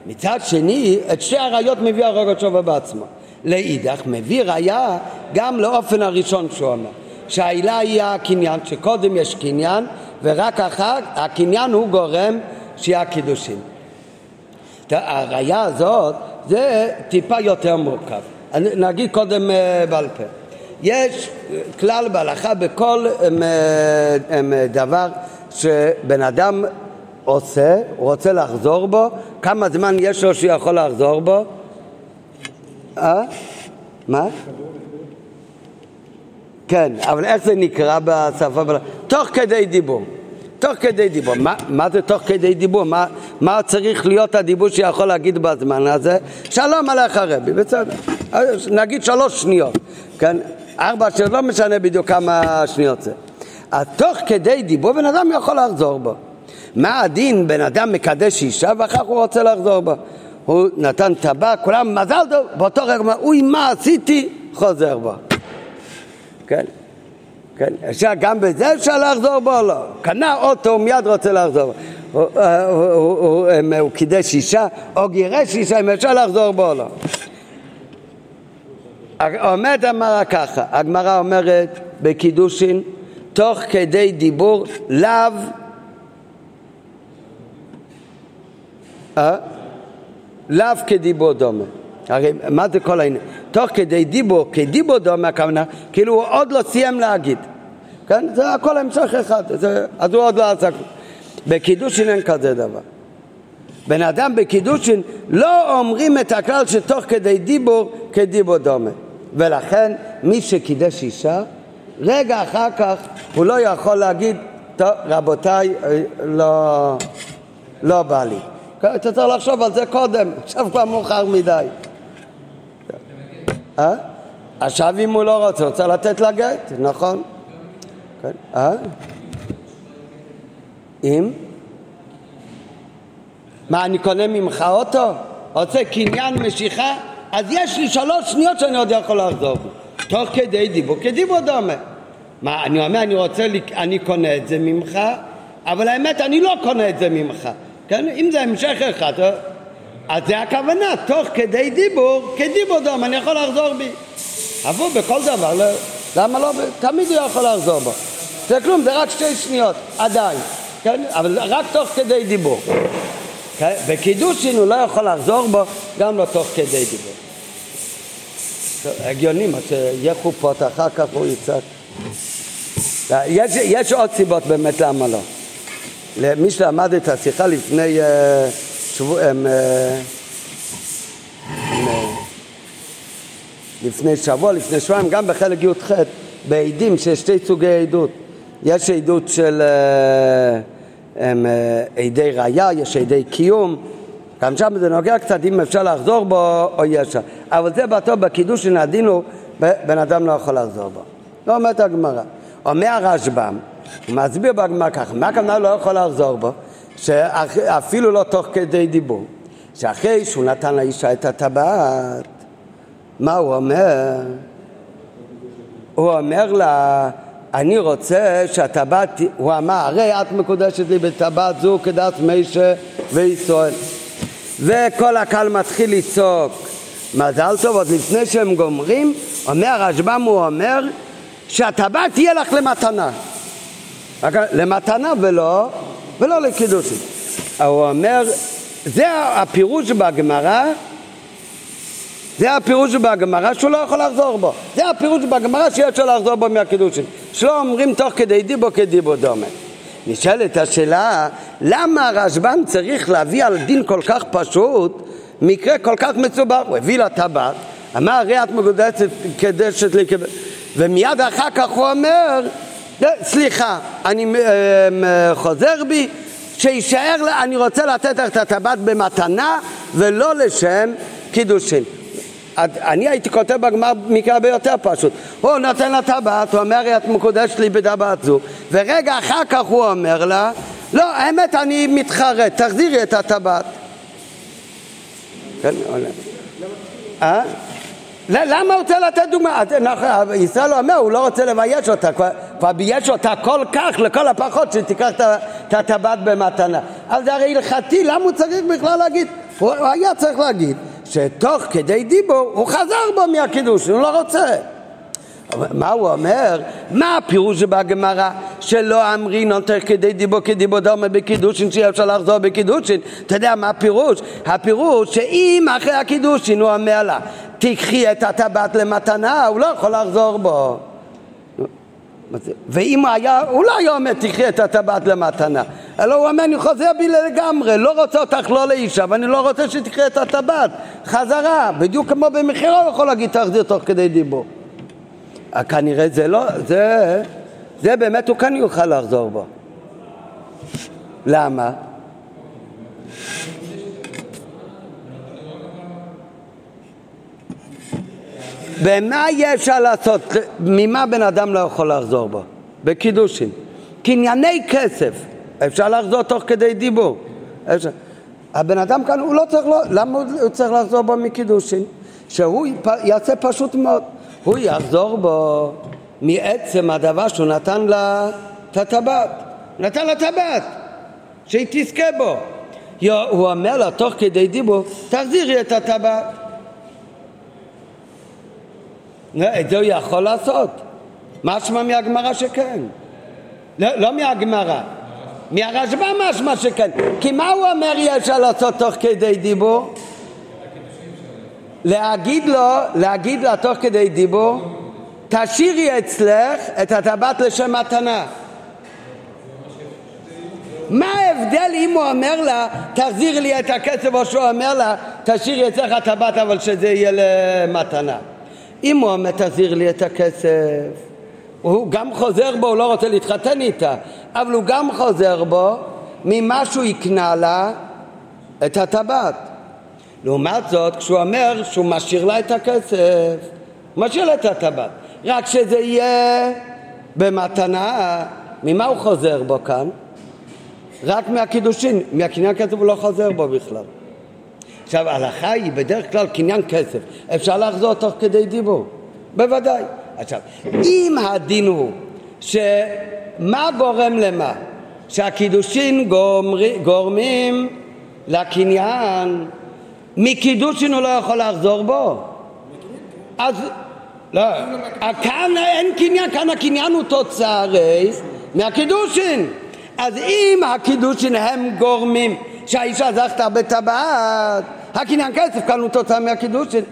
מצד שני, את שתי הראיות מביא הרוגות שובר בעצמו. לאידך מביא ראיה גם לאופן הראשון שהוא אמר, שהעילה היא הקניין, שקודם יש קניין ורק אחר הקניין הוא גורם שיהיה הקידושין. הראיה הזאת זה טיפה יותר מורכב. נגיד קודם בעל פה. יש כלל בהלכה בכל דבר שבן אדם עושה, הוא רוצה לחזור בו, כמה זמן יש לו שיכול לחזור בו? מה? כן, אבל איך זה נקרא בשפה? תוך כדי דיבור. מה זה תוך כדי דיבור? מה צריך להיות הדיבור שיכול להגיד בזמן הזה? שלום עליך הרבי, בסדר. נגיד 3 שניות, כן? 4 שניות, לא משנה בדיוק כמה שניות זה. התוך כדי דיבור בן אדם יכול לחזור בו. מה הדין? בן אדם מקדש אישה ואחר הוא רוצה לחזור בו. הוא נתן טבעת, כולם מזל דו, באותו רגע, אוי מה עשיתי? חוזר בו. כן? כן, עכשיו גם בזה אפשר לחזור בו, לא. קנה אוטו, מיד רוצה לחזור בו. הוא קידש אישה, או גירש אישה, אם אפשר לחזור בו, לא. עומד אמרה ככה, הגמרא אומרת בקידושין, תוך כדי דיבור, לאו, לאו כדיבור דומה. הרי מה זה כל העניין? תוך כדי דיבור, כדיבור דומה הכוונה, כאילו הוא עוד לא סיים להגיד. כן? זה הכל המשך אחד, אז הוא עוד לא עסק. בקידושין אין כזה דבר. בן אדם בקידושין לא אומרים את הכלל שתוך כדי דיבור, כדיבור דומה. ולכן מי שקידש אישה, רגע אחר כך הוא לא יכול להגיד, טוב, רבותיי, לא בא לי. אתה צריך לחשוב על זה קודם, עכשיו כבר מאוחר מדי. עכשיו אם הוא לא רוצה, הוא צריך לתת לה גט, נכון? אם? מה, אני קונה ממך אותו? רוצה קניין משיכה? אז יש לי 3 שניות שאני עוד יכול לחזור בו. תוך כדי דיבור, כדיבור דומה. מה, אני אומר, אני קונה את זה ממך, אבל האמת, אני לא קונה את זה ממך. כן? אם זה המשך אחד, אז זה הכוונה, תוך כדי דיבור, כדיבור דומה, אני יכול לחזור בי. עבור בכל דבר, למה לא? תמיד הוא יכול לחזור בו. זה כלום, זה רק 2 שניות, עדיין. כן? אבל רק תוך כדי דיבור. כן? בקידושין הוא לא יכול לחזור בו, גם לא תוך כדי דיבור. הגיוני, מה שיהיה חופות, אחר כך הוא יצא. יש עוד סיבות באמת למה לא. למי שלמד את השיחה לפני שבוע, לפני שבועיים, גם בחלק י"ח, בעידים שיש 2 סוגי עדות. יש עדות של עדי ראיה, יש עדי קיום. גם שם זה נוגע קצת אם אפשר לחזור בו או ישר. אבל זה בטוב בקידוש שנעדינו, בן אדם לא יכול לחזור בו. לא אומרת הגמרא. אומר רשב"ם, הוא מסביר בגמרא כך, מה הכוונה לא יכול לחזור בו? שאפילו לא תוך כדי דיבור. שאחרי שהוא נתן לאישה את הטבעת, מה הוא אומר? הוא אומר לה, אני רוצה שהטבעת, הוא אמר, הרי את מקודשת לי בטבעת זו כדת משה וישראל. וכל הקהל מתחיל לצעוק, מזל טוב, עוד לפני שהם גומרים, אומר הרשב"ם, הוא אומר שהטבעת תהיה לך למתנה. למתנה ולא לקידושין. הוא אומר, זה הפירוש בגמרא שהוא לא יכול לחזור בו. זה הפירוש בגמרא שיש לו לחזור בו מהקידושין. שלא אומרים תוך כדי דיבו כדיבו דומה. נשאלת השאלה, למה הרשב"ם צריך להביא על דין כל כך פשוט, מקרה כל כך מסובך? הוא הביא לה טבעת, אמר הרי את מקודשת קדשת לי, ומיד אחר כך הוא אומר, סליחה, אני חוזר בי, אני רוצה לתת את הטבעת במתנה ולא לשם קידושין. אני הייתי כותב בגמרא מקרה ביותר פשוט. הוא נותן לה טבעת, הוא אומר, את מקודשת לי בטבעת זו. ורגע אחר כך הוא אומר לה, לא, האמת אני מתחרט, תחזירי את הטבעת. כן, אה? למה הוא רוצה לתת דוגמה? ישראל אומר, הוא לא רוצה לבייש אותה, כבר בייש אותה כל כך, לכל הפחות שתיקח את הטבעת במתנה. אז זה הרי הלכתי, למה הוא צריך בכלל להגיד? הוא היה צריך להגיד שתוך כדי דיבור הוא חזר בו מהקידוש, הוא לא רוצה. מה הוא אומר? מה הפירוש בגמרא שלא אמרי נותר כדי דיבור כדיבור דומה בקידושין שאי אפשר לחזור בקידושין? אתה יודע מה הפירוש? הפירוש שאם אחרי הקידושין הוא אומר לה תקחי את הטבעת למתנה, הוא לא יכול לחזור בו. ואם היה, הוא לא היה אומר תקחי את הטבעת למתנה, אלא הוא אומר אני חוזר בי לגמרי, לא רוצה אותך לא לאישה ואני לא רוצה שתקחי את הטבעת חזרה, בדיוק כמו במחירה הוא יכול להגיד תחזיר תוך כדי דיבור. כנראה זה לא, זה באמת הוא כאן יוכל לחזור בו. למה? במה יש לעשות? ממה בן אדם לא יכול לחזור בו? בקידושין. קנייני כסף אפשר לחזור תוך כדי דיבור. הבן אדם כאן הוא לא צריך, למה הוא צריך לחזור בו מקידושין? שהוא יעשה פשוט מאוד. הוא יחזור בו מעצם הדבר שהוא נתן לה טבעת. נתן לה טבעת, שהיא תזכה בו. הוא אומר לה תוך כדי דיבור, תחזירי את הטבעת. את זה הוא יכול לעשות. משמע מהגמרא שכן. לא מהגמרא. מהרשב"ם משמע שכן. כי מה הוא אומר ישר לעשות תוך כדי דיבור? להגיד לה תוך כדי דיבור, תשאירי אצלך את הטבעת לשם מתנה. מה ההבדל אם הוא אומר לה, תחזיר לי את הכסף, או שהוא אומר לה, תשאירי אצלך הטבעת אבל שזה יהיה למתנה? אם הוא אומר, תחזיר לי את הכסף, הוא גם חוזר בו, הוא לא רוצה להתחתן איתה, אבל הוא גם חוזר בו, ממה שהוא יקנה לה את הטבעת. לעומת זאת, כשהוא אומר שהוא משאיר לה את הכסף, משאיר לה את הטבעת, רק שזה יהיה במתנה. ממה הוא חוזר בו כאן? רק מהקידושין. מהקניין כסף הוא לא חוזר בו בכלל. עכשיו, הלכה היא בדרך כלל קניין כסף אפשר לחזור תוך כדי דיבור, בוודאי. עכשיו, אם הדין הוא שמה גורם למה? שהקידושין גורמים לקניין, מקידושין הוא לא יכול לחזור בו. אז לא, כאן אין קניין, כאן הקניין הוא תוצאה הרי מהקידושין. אז אם הקידושין הם גורמים שהאישה זכתה בטבעת, הקניין כסף כאן הוא תוצאה מהקידושין.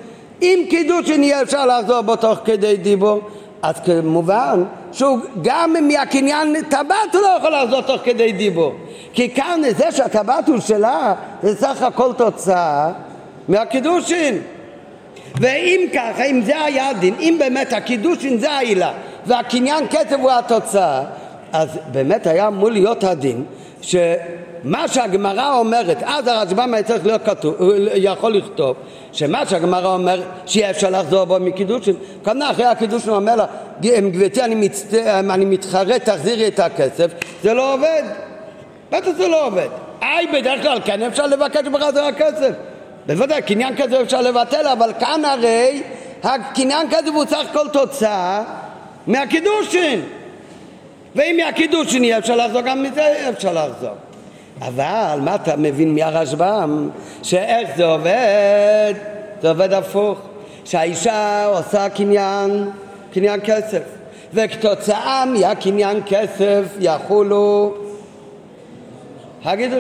אם קידושין יהיה אפשר לחזור בו תוך כדי דיבור, אז כמובן שהוא גם מהקניין טבעת הוא לא יכול לחזור תוך כדי דיבור, כי כאן זה שהטבעת הוא שלה זה סך הכל תוצאה מהקידושין. ואם ככה, אם זה היה הדין, אם באמת הקידושין זה העילה והקניין כסף הוא התוצאה, אז באמת היה אמור להיות הדין שמה שהגמרא אומרת, אז הרשב"ם צריך להיות כתוב, יכול לכתוב שמה שהגמרא אומרת שיהיה אפשר לחזור בו מקידושין, כאן אחרי הקידושין הוא אומר לה, גברתי אני מתחרט, תחזירי את הכסף, זה לא עובד, בטח זה לא עובד. בדרך כלל כן אפשר לבקש בחזרה כסף, בוודאי, קניין כסף אפשר לבטל, אבל כאן הרי הקניין כסף הוא צריך כל תוצאה מהקידושין, ואם מהקידושין יהיה אפשר לחזור, גם מזה אפשר לחזור. אבל מה אתה מבין מהרשב"ם? שאיך זה עובד? זה עובד הפוך, שהאישה עושה קניין כסף, וכתוצאה מהקניין כסף יחולו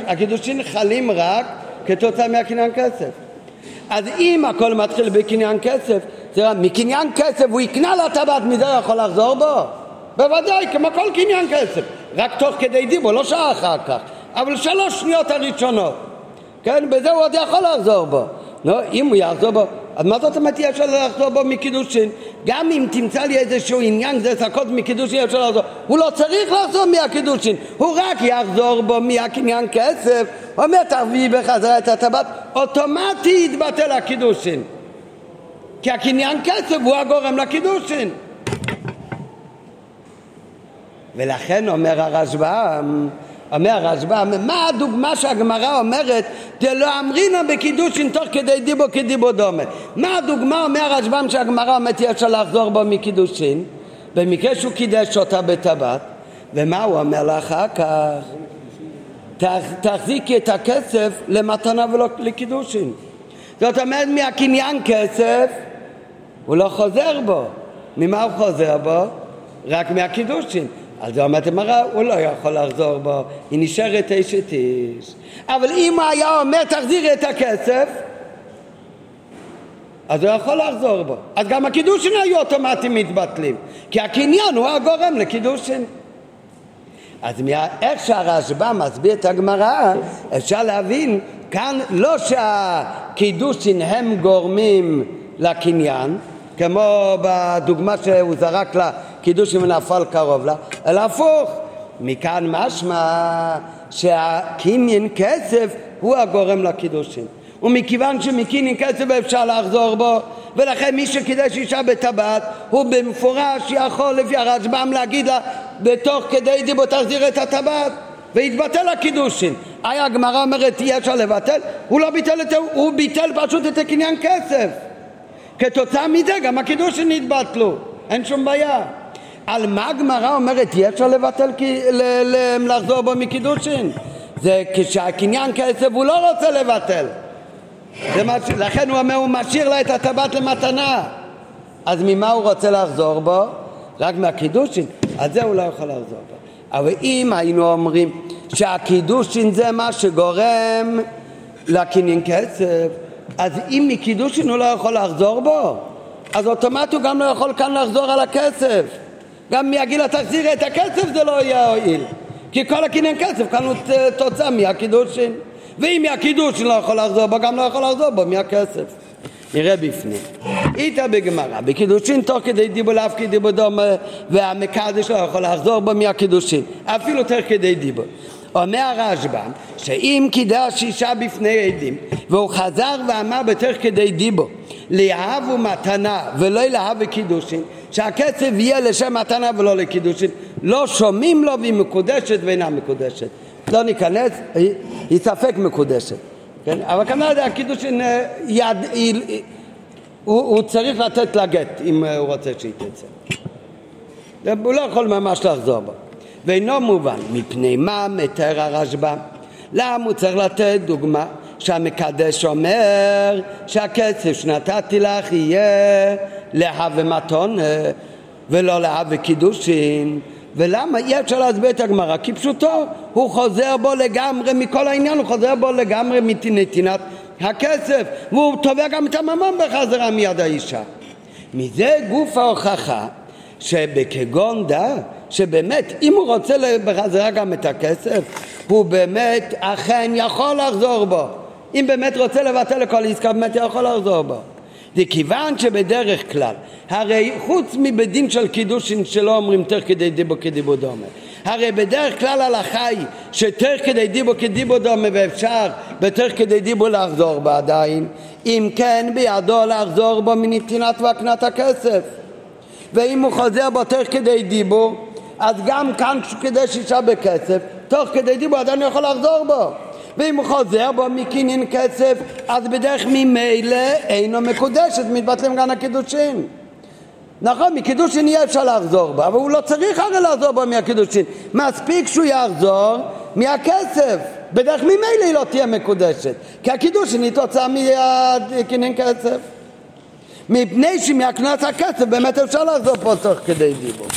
הקידושין, חלים רק כתוצאה מהקניין כסף. אז אם הכל מתחיל בקניין כסף, זה מקניין כסף הוא יקנה לה טבעת, מזה הוא יכול לחזור בו? בוודאי, כמו כל קניין כסף, רק תוך כדי דיבו, לא שעה אחר כך, אבל 3 שניות הראשונות, כן, בזה הוא עוד יכול לחזור בו. לא, אם הוא יחזור בו, אז מה זאת אומרת יש לו לחזור בו מקידושין? גם אם תמצא לי איזשהו עניין, זה סקות מקידושין יש לו לחזור, הוא לא צריך לחזור מהקידושין, הוא רק יחזור בו מהקניין כסף, אומר תביא בחזרה את הטבעת, אוטומטית יתבטל הקידושין, כי הקניין כסף הוא הגורם לקידושין. ולכן אומר הרשב"ם, מה הדוגמה שהגמרא אומרת דלא אמרינה בקידושין תוך כדי דיבו כדיבו דומה? מה הדוגמה אומר הרשב"ם שהגמרא אומרת יש לה לחזור בו מקידושין? במקרה שהוא קידש אותה בטבעת, ומה הוא אומר לה אחר כך? תחזיקי את הכסף למתנה ולא לקידושין. זאת אומרת מהקניין כסף הוא לא חוזר בו. ממה הוא חוזר בו? רק מהקידושין. אז אומרת מראה, הוא לא יכול לחזור בו, היא נשארת אשת איש. אבל אם הוא היה אומר תחזיר את הכסף, אז הוא יכול לחזור בו. אז גם הקידושין היו אוטומטים מתבטלים, כי הקניין הוא הגורם לקידושין. אז איך שהרשב"ם מסביר את הגמרא, אפשר להבין כאן לא שהקידושין הם גורמים לקניין, כמו בדוגמה שהוא זרק לה קידושין ונפל קרוב לה, אלא הפוך, מכאן משמע שהקניין כסף הוא הגורם לקידושין, ומכיוון שמקניין כסף אפשר לחזור בו, ולכן מי שקידש אישה בטבעת הוא במפורש יכול לפי הרשב"ם להגיד לה בתוך כדי דיבו תחזיר את הטבעת והתבטל הקידושין. היה הגמרא אומרת יש לה לבטל, הוא לא ביטל את זה, הוא ביטל פשוט את הקניין כסף, כתוצאה מזה גם הקידושין התבטלו, אין שום בעיה. על מה הגמרא אומרת יש לה לבטל לחזור בו מקידושין? זה כשהקניין כסף הוא לא רוצה לבטל, לכן הוא אומר הוא משאיר לה את הטבעת למתנה. אז ממה הוא רוצה לחזור בו? רק מהקידושין, אז זה הוא לא יכול לחזור בו. אבל אם היינו אומרים שהקידושין זה מה שגורם לקניין כסף, אז אם מקידושין הוא לא יכול לחזור בו, אז אוטומט הוא גם לא יכול כאן לחזור על הכסף. גם מהגיל התחזיר את הכסף זה לא יהיה הועיל, כי כל הקניין כסף כאן הוא תוצא מהקידושין, ואם מהקידושין לא יכול לחזור בו, גם לא יכול לחזור בו מהכסף. נראה בפנים. איתה בגמרא, בקידושין תוך כדי דיבו לאף כדיבו דומה, והמקדש לא יכול לחזור בו מהקידושין, אפילו תוך כדי דיבו. אומר הרשב"ם שאם קידש אישה בפני עדים והוא חזר ואמר בתוך כדי דיבו להבו מתנה ולא להבו קידושין, שהכסף יהיה לשם מתנה ולא לקידושין, לא שומעים לו, והיא מקודשת ואינה מקודשת, לא ניכנס, היא ספק מקודשת, כן? אבל כמה הקידושין הוא צריך לתת לגט אם הוא רוצה שהיא תצא, הוא לא יכול ממש לחזור בה. ואינו מובן מפני מה מתאר הרשב"ם, למה הוא צריך לתת דוגמה שהמקדש אומר שהכסף שנתתי לך יהיה להווה מתון ולא להווה קידושין? ולמה? אי אפשר להסביר את הגמרא, כי פשוטו הוא חוזר בו לגמרי מכל העניין, הוא חוזר בו לגמרי מנתינת הכסף, והוא תובע גם את הממון בחזרה מיד האישה. מזה גוף ההוכחה שבכגון דה, שבאמת אם הוא רוצה בחזרה גם את הכסף, הוא באמת אכן יכול לחזור בו. אם באמת רוצה לבטל לכל עסקה, באמת יכול לחזור בו. וכיוון שבדרך כלל, הרי חוץ מבדים של קידושין שלא אומרים תוך כדי דיבו כדיבו דומה, הרי בדרך כלל הלכה היא שתוך כדי דיבו כדיבו דומה ואפשר בתוך כדי דיבו לחזור בו עדיין, אם כן בידו לחזור בו מנתינת והקנת הכסף. ואם הוא חוזר בו תוך כדי דיבו, אז גם כאן כדי שישה בכסף, תוך כדי דיבו עדיין יכול לחזור בו. ואם הוא חוזר בו מקניין כסף, אז בדרך ממילא אינו מקודשת, מתבטלים גם הקידושין. נכון, מקידושין יהיה אפשר לחזור בו, אבל הוא לא צריך הרי לחזור בו מהקידושין, מספיק שהוא יחזור מהכסף. בדרך ממילא היא לא תהיה מקודשת, כי הקידושין היא תוצאה מכינון כסף. מפני שמהקנס הכסף באמת אפשר לעזור פה תוך כדי דיבור.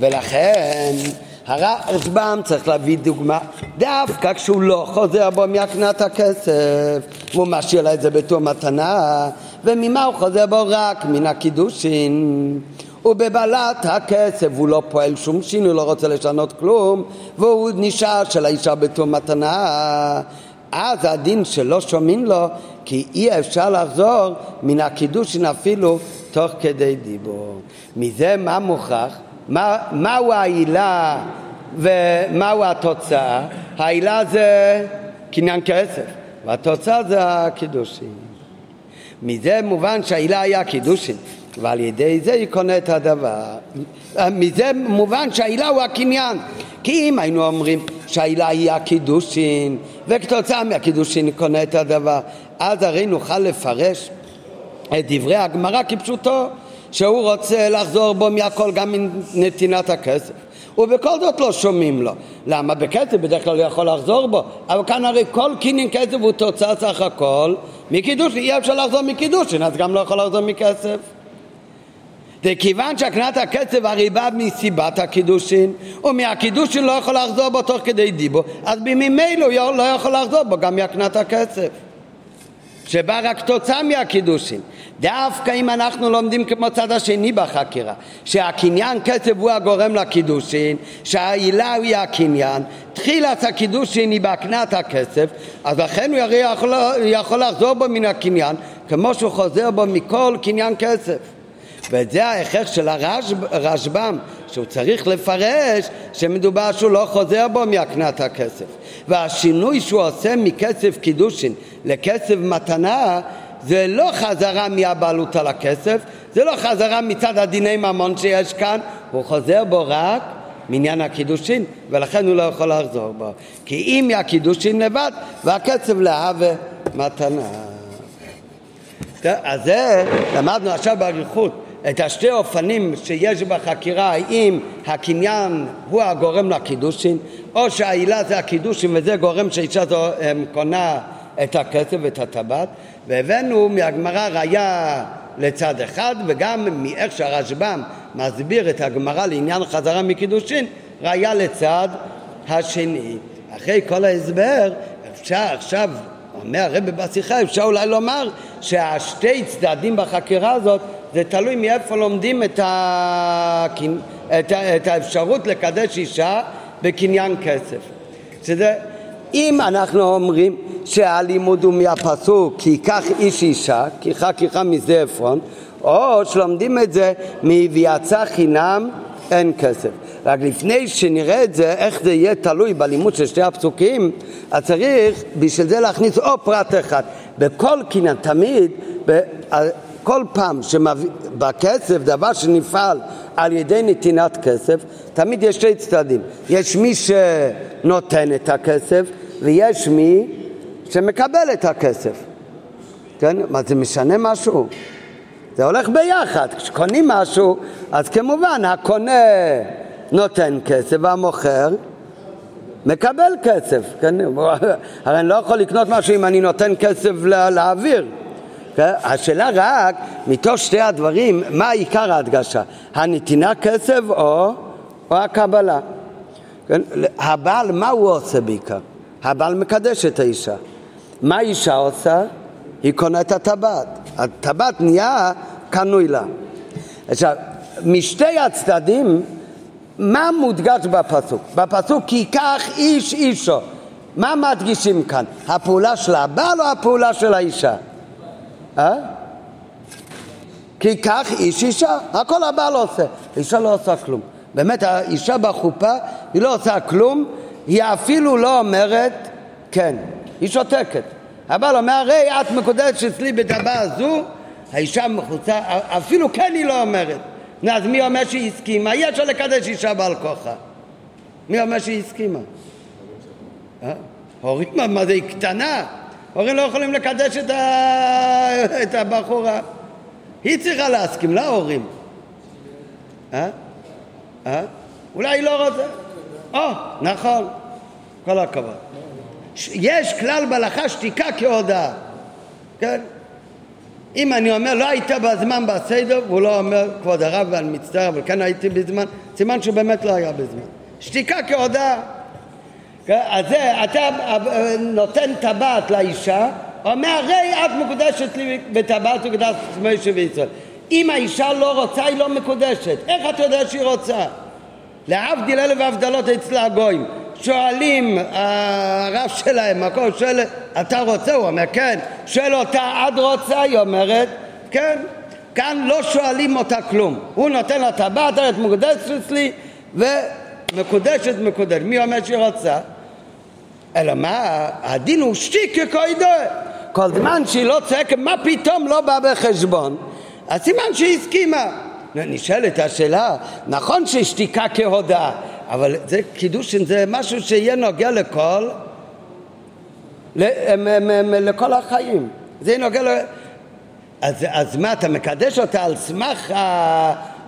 ולכן הרשב"ם צריך להביא דוגמה דווקא כשהוא לא חוזר בו מהקנת הכסף והוא משאיר לה את זה בתור מתנה, וממה הוא חוזר בו? רק מן הקידושין. ובבעלת הכסף הוא לא פועל שום שין, הוא לא רוצה לשנות כלום, והוא נשאר של האישה בתור מתנה. אז הדין שלא שומעים לו, כי אי אפשר לחזור מן הקידושין אפילו תוך כדי דיבור. מזה מה מוכח? מהו העילה ומהו התוצאה? העילה זה קניין כסף והתוצאה זה הקידושין. מזה מובן שהעילה היה קידושין ועל ידי זה היא קונה את הדבר. מזה מובן שהעילה הוא הקניין, כי אם היינו אומרים שהעילה היא הקידושין וכתוצאה מהקידושין היא קונה את הדבר, אז הרי נוכל לפרש את דברי הגמרא כפשוטו, שהוא רוצה לחזור בו מהכל גם מנתינת הכסף, ובכל זאת לא שומעים לו. למה? בכסף בדרך כלל הוא יכול לחזור בו, אבל כאן הרי כל קינין כסף הוא תוצאה סך הכל מקידושין. אי אפשר לחזור מקידושין, אז גם לא יכול לחזור מכסף. וכיוון שהקנת הכסף הרי בא מסיבת הקידושין, ומהקידושין לא יכול לחזור בו תוך כדי דיבור, אז ממילא הוא לא יכול לחזור בו גם מהקנת הכסף שבא רק תוצאה מהקידושין. דווקא אם אנחנו לומדים כמו צד השני בחקירה, שהקניין כסף הוא הגורם לקידושין, שהעילה היא הקניין, תחילת הקידושין היא בהקנת הכסף, אז לכן הוא יכול לחזור בו מן הקניין כמו שהוא חוזר בו מכל קניין כסף. וזה ההכרח של הרשב"ם, שהוא צריך לפרש שמדובר שהוא לא חוזר בו מהקנת הכסף, והשינוי שהוא עושה מכסף קידושין לכסף מתנה זה לא חזרה מהבעלות על הכסף, זה לא חזרה מצד הדיני ממון שיש כאן, הוא חוזר בו רק מעניין הקידושין, ולכן הוא לא יכול לחזור בו, כי אם הקידושין לבד והכסף להווה מתנה. אז זה למדנו עכשיו באריכות את השתי אופנים שיש בחקירה, האם הקניין הוא הגורם לקידושין, או שהעילה זה הקידושין וזה גורם שאישה זו קונה את הכסף ואת הטבעת. והבאנו מהגמרא ראיה לצד אחד, וגם מאיך שהרשב"ם מסביר את הגמרא לעניין חזרה מקידושין ראיה לצד השני. אחרי כל ההסבר אפשר עכשיו, אומר הרב בשיחה, אפשר אולי לומר שהשתי צדדים בחקירה הזאת זה תלוי מאיפה לומדים את האפשרות לקדש אישה בקניין כסף. שזה אם אנחנו אומרים שהלימוד הוא מהפסוק כי ייקח איש אישה, כי ייקח מזה עפרון, או שלומדים את זה מהביאצה חינם אין כסף. רק לפני שנראה את זה, איך זה יהיה תלוי בלימוד של שתי הפסוקים, אז צריך בשביל זה להכניס או פרט אחד בכל קניין. תמיד כל פעם שבכסף דבר שנפעל על ידי נתינת כסף, תמיד יש שתי צדדים, יש מי שנותן את הכסף ויש מי שמקבל את הכסף. כן? מה זה משנה משהו? זה הולך ביחד. כשקונים משהו, אז כמובן הקונה נותן כסף והמוכר מקבל כסף. כן? הרי אני לא יכול לקנות משהו אם אני נותן כסף לאוויר. השאלה רק, מתוך שתי הדברים, מה העיקר ההדגשה? הנתינה כסף או הקבלה? הבעל, מה הוא עושה בעיקר? הבעל מקדש את האישה. מה האישה עושה? היא קונה את הטבעת. הטבעת נהיה קנוי לה. עכשיו, משתי הצדדים, מה מודגש בפסוק? בפסוק, כי ייקח איש אישו. מה מדגישים כאן? הפעולה של הבעל או הפעולה של האישה? כי כך איש אישה, הכל הבעל עושה, אישה לא עושה כלום. באמת האישה בחופה היא לא עושה כלום, היא אפילו לא אומרת כן, היא שותקת. הבעל אומר, הרי את מקודשת אצלי בדבר הזו, האישה מחוצה, אפילו כן היא לא אומרת. אז מי אומר שהיא הסכימה? יש לקדש אישה בעל כוחה. מי אומר שהיא הסכימה? הורים, מה זה, היא קטנה? הורים לא יכולים לקדש את הבחורה. היא צריכה להסכים, לא הורים. אולי היא לא רוצה. נכון. כל הכבוד. יש כלל בהלכה שתיקה כהודעה, כן? אם אני אומר לא היית בזמן בסדר, והוא לא אומר כבוד הרב ואני מצטער אבל כן הייתי בזמן, סימן שהוא באמת לא היה בזמן. שתיקה כהודעה. אז זה, אתה נותן טבעת לאישה, אומר הרי את מקודשת לי בטבעת וקדשת משה וישראל. אם האישה לא רוצה היא לא מקודשת, איך אתה יודע שהיא רוצה? להבדיל אלף הבדלות אצל הגויים, שואלים הרב שלהם, הכל שואל, אתה רוצה? הוא אומר כן. שואל אותה, את רוצה? היא אומרת כן. כאן לא שואלים אותה כלום, הוא נותן לה טבעת, את מקודשת אצלי ומקודשת מקודשת, מי אומר שהיא רוצה? אלא מה, הדין הוא שתיקה כהודעה. כל זמן שהיא לא צועקת, מה פתאום לא בא בחשבון? הסימן שהיא הסכימה. נשאלת השאלה, נכון ששתיקה כהודעה, אבל זה קידושין, זה משהו שיהיה נוגע לכל, לכל החיים. זה נוגע אז מה, אתה מקדש אותה על סמך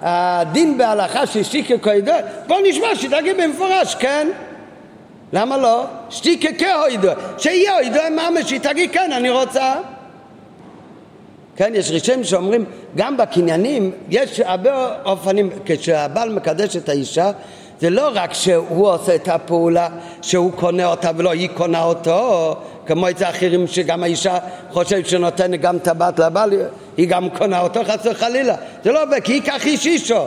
הדין בהלכה ששתיקה כהודעה? בוא נשמע שתגיד במפורש, כן? למה לא? שתיקה כהודעה. שיהיה הודעה ממש, שתגיד כן, אני רוצה. כן, יש ראשים שאומרים, גם בקניינים, יש הרבה אופנים, כשהבעל מקדש את האישה, זה לא רק שהוא עושה את הפעולה, שהוא קונה אותה ולא היא קונה אותו, כמו אצל אחרים שגם האישה חושבת שנותנת גם טבעת לבעל, היא גם קונה אותו, חס וחלילה. זה לא עובד, כי היא כך איש אישו.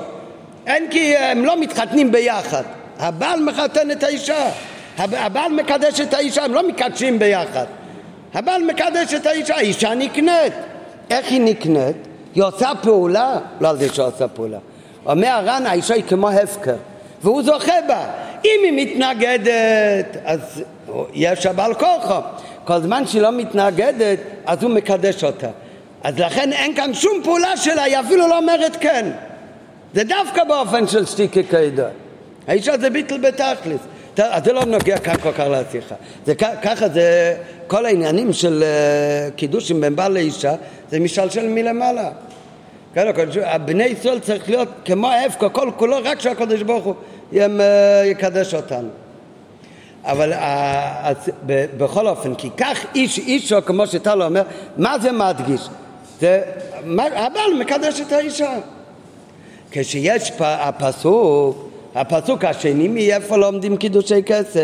אין כי הם לא מתחתנים ביחד. הבעל מחתן את האישה. הבעל מקדש את האישה, הם לא מקדשים ביחד. הבעל מקדש את האישה, האישה נקנית. איך היא נקנית? היא עושה פעולה? לא על זה שעושה פעולה. אומר הר"ן, האישה היא כמו הפקר, והוא זוכה בה. אם היא מתנגדת, אז יש הבעל כוחו. כל זמן שהיא לא מתנגדת, אז הוא מקדש אותה. אז לכן אין כאן שום פעולה שלה, היא אפילו לא אומרת כן. זה דווקא באופן של שתיקה כהודעה. האישה זה ביטל בתכלס. אז זה לא נוגע כאן כל כך להשיחה. ככה זה, כל העניינים של קידושים בין בעל לאישה, זה משלשל מלמעלה. בני ישראל צריך להיות כמו ההפקר, כל כולו, רק שהקדוש ברוך הוא יקדש אותנו. אבל בכל אופן, כי כך איש אישו, כמו שטל אומר, מה זה מדגיש? הבעל מקדש את האישה. כשיש הפסוק, הפסוק השני, מאיפה לומדים קידושי כסף?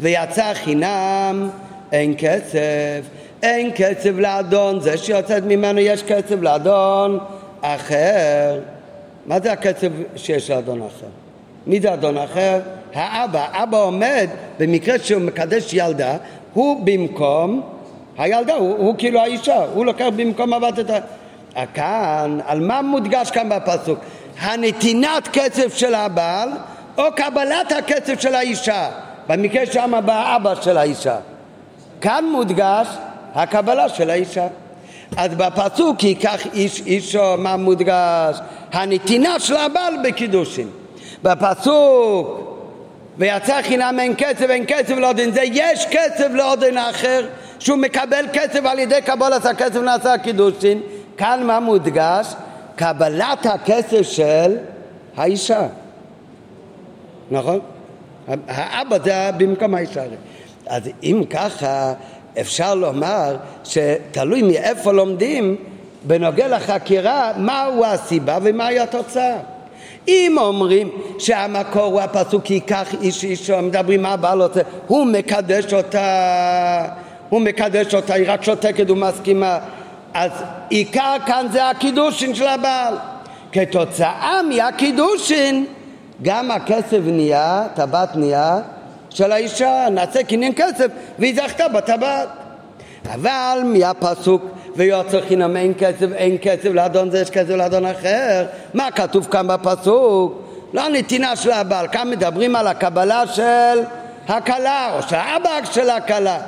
ויצא חינם, אין כסף, אין כסף לאדון, זה שיוצאת ממנו יש כסף לאדון אחר. מה זה הכסף שיש לאדון אחר? מי זה אדון אחר? האבא. אבא עומד, במקרה שהוא מקדש ילדה, הוא במקום הילדה, הוא כאילו האישה, הוא לוקח במקום הבת את ה... כאן, על מה מודגש כאן בפסוק? הנתינת כסף של הבעל או קבלת הכסף של האישה, במקרה שם הבא אבא של האישה. כאן מודגש הקבלה של האישה. אז בפסוק כי כך איש אישו, מה מודגש? הנתינה של הבעל בקידושין. בפסוק ויצא חינם אין כסף, אין כסף לעודן זה, יש כסף לעודן אחר שהוא מקבל כסף על ידי קבלת הכסף נעשה הקידושין. כאן מה מודגש? קבלת הכסף של האישה, נכון? האבא זה במקום האישה. אז אם ככה אפשר לומר שתלוי מאיפה לומדים בנוגע לחקירה מהו הסיבה ומהי התוצאה. אם אומרים שהמקור הוא הפסוק כי כך איש אישו, מדברים מה הבעל עושה, הוא מקדש אותה, הוא מקדש אותה, היא רק שותקת ומסכימה, אז עיקר כאן זה הקידושין של הבעל. כתוצאה מהקידושין גם הכסף נהיה, טבעת נהיה של האישה, נעשה קניין כסף והיא זכתה בטבעת. אבל מהפסוק ויוצא חינם אין כסף, אין כסף לאדון זה יש כסף לאדון אחר, מה כתוב כאן בפסוק? לא הנתינה של הבעל, כאן מדברים על הקבלה של הכלה או של האבא של הכלה.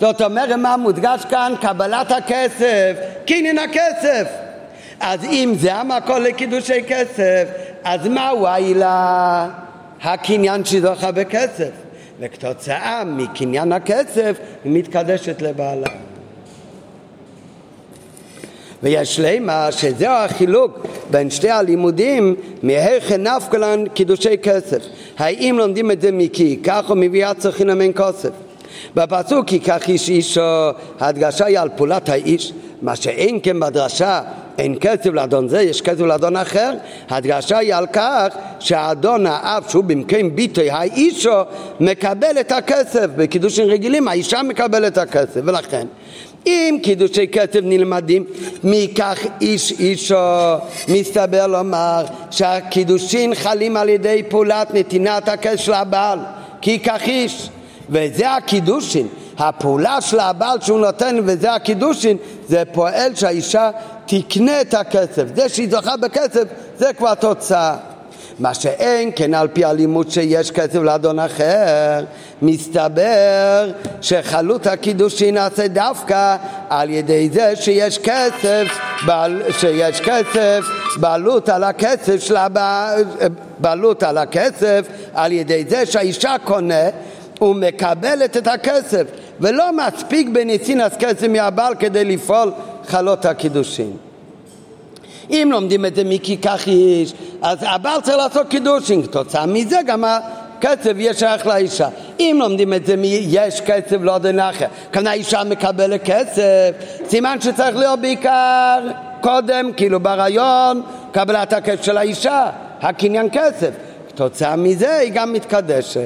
זאת אומרת, מה מודגש כאן? קבלת הכסף, קניין הכסף. אז אם זה המקור לקידושי כסף, אז מהו העילה? הקניין שזוכה בכסף, וכתוצאה מקניין הכסף היא מתקדשת לבעלה. ויש למה שזהו החילוק בין שתי הלימודים, מהיכן נפקא לן קידושי כסף. האם לומדים את זה מכי, כך הוא מביאה צריכים למין כוסף. בפסוק כי כך איש אישו, ההדגשה היא על פעולת האיש, מה שאין כן בדרשה, אין כסף לאדון זה, יש כסף לאדון אחר, הדגשה היא על כך שהאדון האב שהוא במקום ביטוי, האישו מקבל את הכסף, בקידושים רגילים האישה מקבל את הכסף, ולכן אם קידושי כסף נלמדים מכך איש אישו, מסתבר לומר שהקידושים חלים על ידי פעולת נתינת הכסף של הבעל, כי כך איש, וזה הקידושים, הפעולה של הבעל שהוא נותן וזה הקידושים, זה פועל שהאישה תקנה את הכסף, זה שהיא זוכה בכסף זה כבר תוצאה. מה שאין כן על פי הלימוד שיש כסף לאדון אחר, מסתבר שחלות הקידושין נעשה דווקא על ידי זה שיש כסף, שיש כסף, בעלות על הכסף של הבעל, בעלות על הכסף, על ידי זה שהאישה קונה ומקבלת את הכסף, ולא מספיק בניסין הכסף מהבעל כדי לפעול חלות הקידושין. אם לומדים את זה מכי כך איש, אז הבעל צריך לעשות קידושין, תוצאה מזה גם הכסף יש שייך לאישה. אם לומדים את זה יש כסף לא דנחר, כאן האישה מקבלת כסף, סימן שצריך להיות בעיקר קודם, כאילו ברעיון, קבלת הכסף של האישה, הקניין כסף, תוצאה מזה היא גם מתקדשת.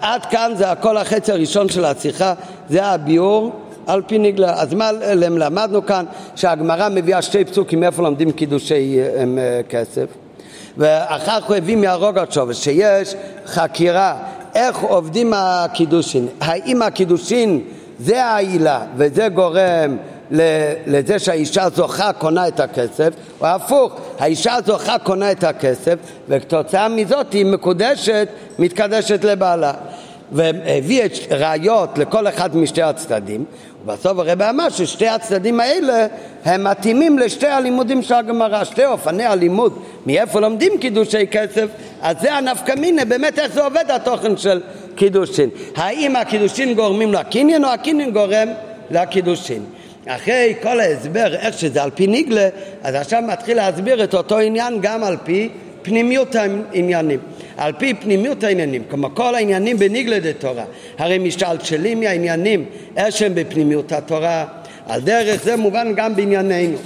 עד כאן זה הכל החצי הראשון של השיחה, זה הביאור על פי נגלה. אז מה למדנו כאן? שהגמרא מביאה שתי פסוקים מאיפה לומדים קידושי כסף, ואחר כך הביא מהרוג התשובה שיש חקירה איך עובדים הקידושין, האם הקידושין זה העילה וזה גורם לזה שהאישה זוכה קונה את הכסף, או הפוך, האישה זוכה קונה את הכסף וכתוצאה מזאת היא מקודשת, מתקדשת לבעלה, והביא את ראיות לכל אחד משתי הצדדים, ובסוף הרב אמר ששתי הצדדים האלה הם מתאימים לשתי הלימודים של הגמרא, שתי אופני הלימוד מאיפה לומדים קידושי כסף. אז זה הנפקא מינה באמת איך זה עובד התוכן של קידושין, האם הקידושין גורמים לקניין או הקניין גורם לקידושין. אחרי כל ההסבר איך שזה על פי נגלה, אז עכשיו מתחיל להסביר את אותו עניין גם על פי פנימיות העניינים. על פי פנימיות העניינים, כמו כל העניינים בנגלה דתורה, הרי משתלשלים העניינים איך שהם בפנימיות התורה, על דרך זה מובן גם בענייננו.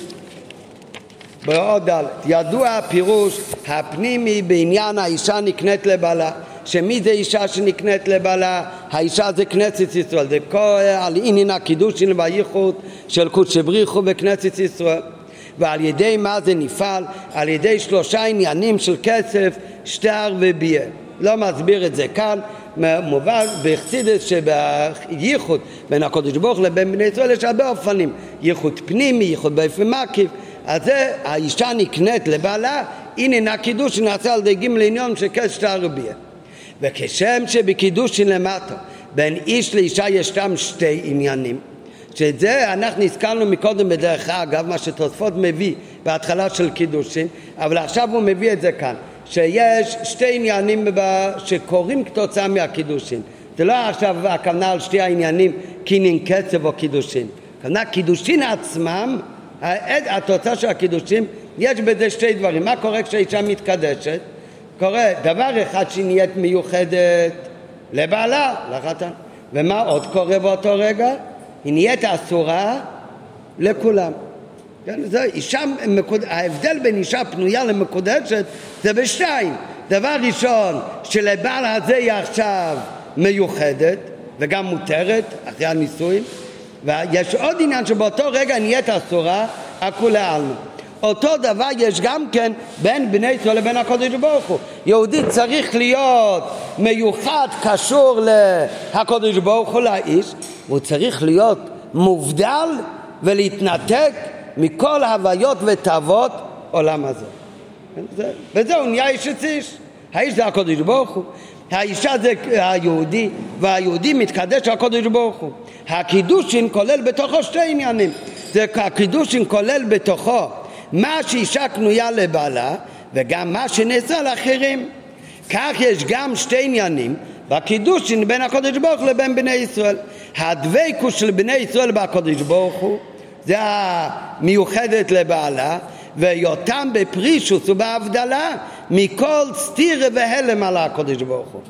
בעוד ד' ידוע הפירוש הפנימי בעניין האישה נקנית לבעלה, שמי זה אישה שנקנית לבעלה? האישה זה כנסת ישראל, זה על עניין הקידושין והייחוד של קודש בריחו בכנסת ישראל. ועל ידי מה זה נפעל? על ידי שלושה עניינים של כסף, שטר ובייה. לא מסביר את זה כאן, מובן בחסידות שבייחוד בין הקודש ברוך לבין בני ישראל יש הרבה אופנים, ייחוד פנימי, ייחוד באופן מקיף. אז זה האישה נקנית לבעלה, עניין הקידושין נעשה על דגים לעניין של כסף, שטר ובייה. וכשם שבקידושין למטה בין איש לאישה יש שם שתי עניינים, שזה אנחנו הזכרנו מקודם בדרך אגב מה שתוספות מביא בהתחלה של קידושין, אבל עכשיו הוא מביא את זה כאן שיש שתי עניינים שקורים כתוצאה מהקידושין. זה לא עכשיו הכוונה על שתי העניינים קניין כסף או קידושין, הכוונה קידושין עצמם, התוצאה של הקידושין יש בזה שתי דברים. מה קורה כשהאישה מתקדשת? קורה דבר אחד שנהיית מיוחדת לבעלה, לחתן, ומה עוד קורה באותו רגע? היא נהיית אסורה לכולם. זה אישה, ההבדל בין אישה פנויה למקודשת זה בשתיים. דבר ראשון, שלבעל הזה היא עכשיו מיוחדת וגם מותרת אחרי הנישואים, ויש עוד עניין שבאותו רגע נהיית אסורה הכולה עלמא. אותו דבר יש גם כן בין בני ישראל לבין הקודש ברוך הוא. יהודי צריך להיות מיוחד קשור להקודש ברוך הוא לאיש, הוא צריך להיות מובדל ולהתנתק מכל הוויות ותאוות עולם הזה, וזהו נהיה איש את איש. האיש זה הקודש ברוך הוא, האישה זה היהודי, והיהודי מתקדש הקודש ברוך הוא. הקידושין כולל בתוכו שתי עניינים, הקידושין כולל בתוכו מה שאישה קנויה לבעלה וגם מה שנעשה לאחרים. כך יש גם שתי עניינים בקידושין בין הקודש ברוך הוא לבין בני ישראל. הדבקות של בני ישראל בקודש ברוך הוא זה המיוחדת לבעלה, והיותם בפרישוס ובהבדלה מכל סתירה והלם על הקדוש ברוך הוא.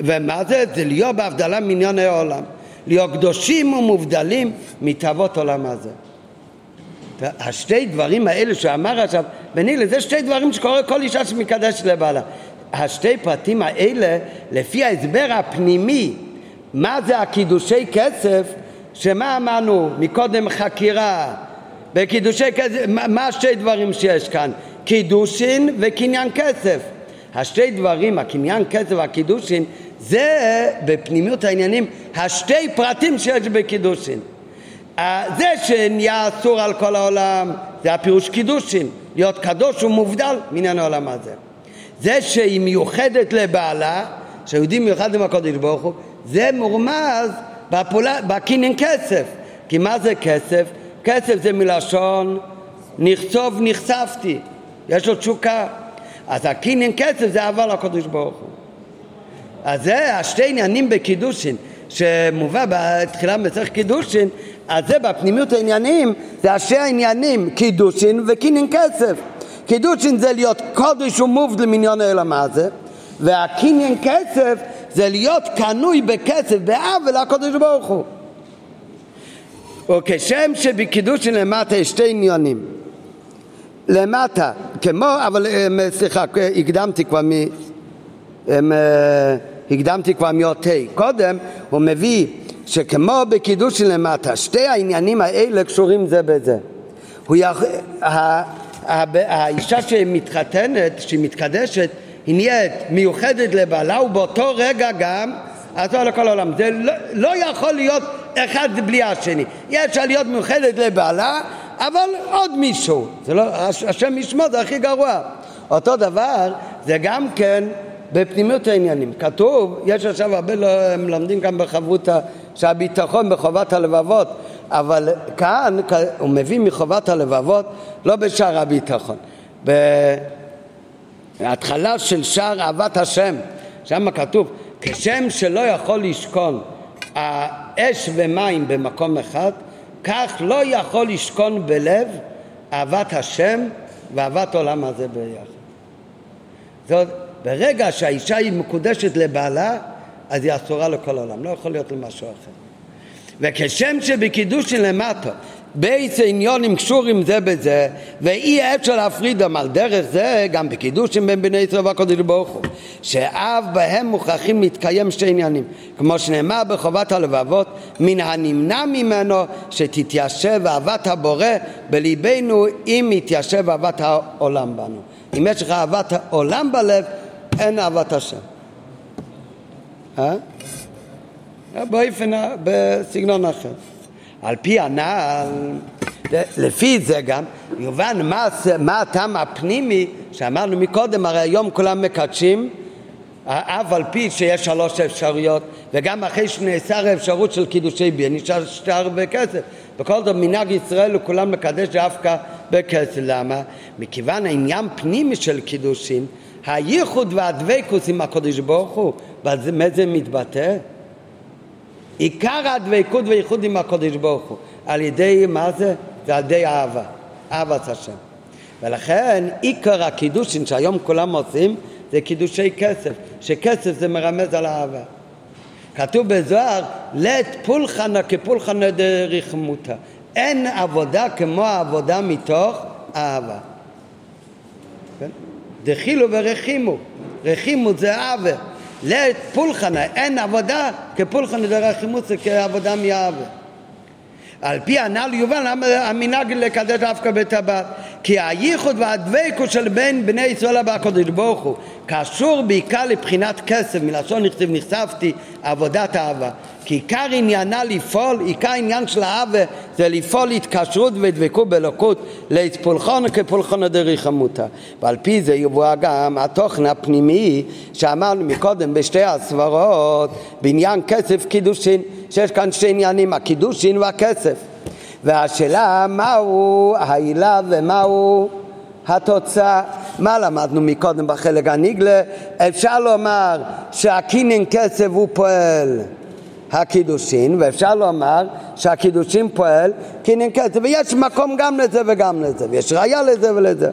ומה זה? זה להיות בהבדלה מענייני העולם, להיות קדושים ומובדלים מתאוות עולם הזה. השתי דברים האלה שאמר עכשיו בנילה, זה שתי דברים שקורה כל אישה שמקדש לבעלה. השתי פרטים האלה, לפי ההסבר הפנימי, מה זה הקידושי כסף, שמה אמרנו מקודם חקירה, בקידושי כסף, מה שתי דברים שיש כאן? קידושין וקניין כסף. השתי דברים, הקניין כסף והקידושין, זה בפנימיות העניינים, השתי פרטים שיש בקידושין. זה שנהיה אסור על כל העולם, זה הפירוש קידושין, להיות קדוש ומובדל מעניין העולם הזה. זה שהיא מיוחדת לבעלה, שהיהודים מיוחד עם הקודש ברוך הוא, זה מורמז בקניין כסף. כי מה זה כסף? כסף זה מלשון נחשוף, נחשפתי, יש לו תשוקה. אז הקניין כסף זה אהבה לקודש ברוך הוא. אז זה השתי עניינים בקידושין שמובא בתחילה מסך קידושין. אז זה בפנימיות העניינים, זה השתי העניינים, קידושין וקניין כסף. קידושין זה להיות קודש ומובדל מעניין העולם הזה, והקניין כסף זה להיות קנוי בכסף, בעוול הקודש ברוך הוא. וכשם שבקידושין למטה שתי עניינים, למטה, כמו, אבל סליחה, הקדמתי כבר מיותי. קודם הוא מביא שכמו בקידושין למטה, שתי העניינים האלה קשורים זה בזה. האישה שמתחתנת, שמתקדשת, היא נהיית מיוחדת לבעלה, ובאותו רגע גם אסור לכל העולם. זה לא יכול להיות אחד בלי השני. יש להיות מיוחדת לבעלה, אבל עוד מישהו. זה לא, השם ישמו, זה הכי גרוע. אותו דבר, זה גם כן בפנימיות העניינים. כתוב, יש עכשיו הרבה מלמדים כאן בחברות שהביטחון בחובת הלבבות, אבל כאן הוא מביא מחובת הלבבות, לא בשער הביטחון. בהתחלה של שער אהבת השם, שם כתוב, כשם שלא יכול לשכון האש ומים במקום אחד, כך לא יכול לשכון בלב אהבת השם ואהבת עולם הזה ביחד. זאת, ברגע שהאישה היא מקודשת לבעלה, אז היא אסורה לכל העולם, לא יכול להיות למשהו אחר. וכשם שבקידושין למטה, בייס עניונים קשורים זה בזה, ואי אפשר להפרידם. על דרך זה גם בקידושין בין בני ישראל והקדוש ברוך הוא, שאף בהם מוכרחים להתקיים שתי עניינים, כמו שנאמר בחובת הלבבות, מן הנמנע ממנו שתתיישב אהבת הבורא בליבנו, אם יתיישב אהבת העולם בנו. אם יש לך אהבת העולם בלב, אין אהבת השם. בסגנון אחר. על פי הנעל, לפי זה גם יובן מה הטעם הפנימי שאמרנו מקודם. הרי היום כולם מקדשים אף על פי שיש שלוש אפשרויות, וגם אחרי שנאסר האפשרות של קידושי ביה נשאר שטר בכסף. בכל זאת מנהג ישראל וכולם מקדש דווקא בכסף. למה? מכיוון העניין פנימי של קידושין, הייחוד והדבקות עם הקדוש ברוך הוא. מה זה מתבטא? עיקר הדבקות והייחוד עם הקדוש ברוך הוא על ידי מה זה? זה על ידי אהבה, אהבת השם. ולכן עיקר הקידושין שהיום כולם עושים זה קידושי כסף, שכסף זה מרמז על אהבה. כתוב בזוהר, לית פולחנה כפולחנה דרחמותה, אין עבודה כמו העבודה מתוך אהבה. כן? דחילו ורחימו, רחימו זה אהבה. לית פולחנה, אין עבודה כפולחנה דרחמותה, כעבודה מאהבה. על פי הנעל יובל, המנהג לקדש דווקא בטבעת, כי הייחוד והדבקות של בין בני ישראל והקדוש ברוך הוא קשור בעיקר לבחינת כסף, מלשון נכתיב נחשפתי, עבודת אהבה. כי עיקר עניינה לפעול, עיקר עניין של האהבה זה לפעול התקשרות ודבקות בלוקות, להתפולחון כפולחון דרך המותה. ועל פי זה יובא גם התוכן הפנימי שאמרנו מקודם בשתי הסברות בעניין כסף קידושין, שיש כאן שני עניינים, הקידושין והכסף. והשאלה מהו העילה ומהו התוצאה. מה למדנו מקודם בחלק הנגלה? אפשר לומר שהקניין כסף הוא פועל הקידושין, ואפשר לומר שהקידושין פועל קניין כסף, ויש מקום גם לזה וגם לזה, ויש ראיה לזה ולזה.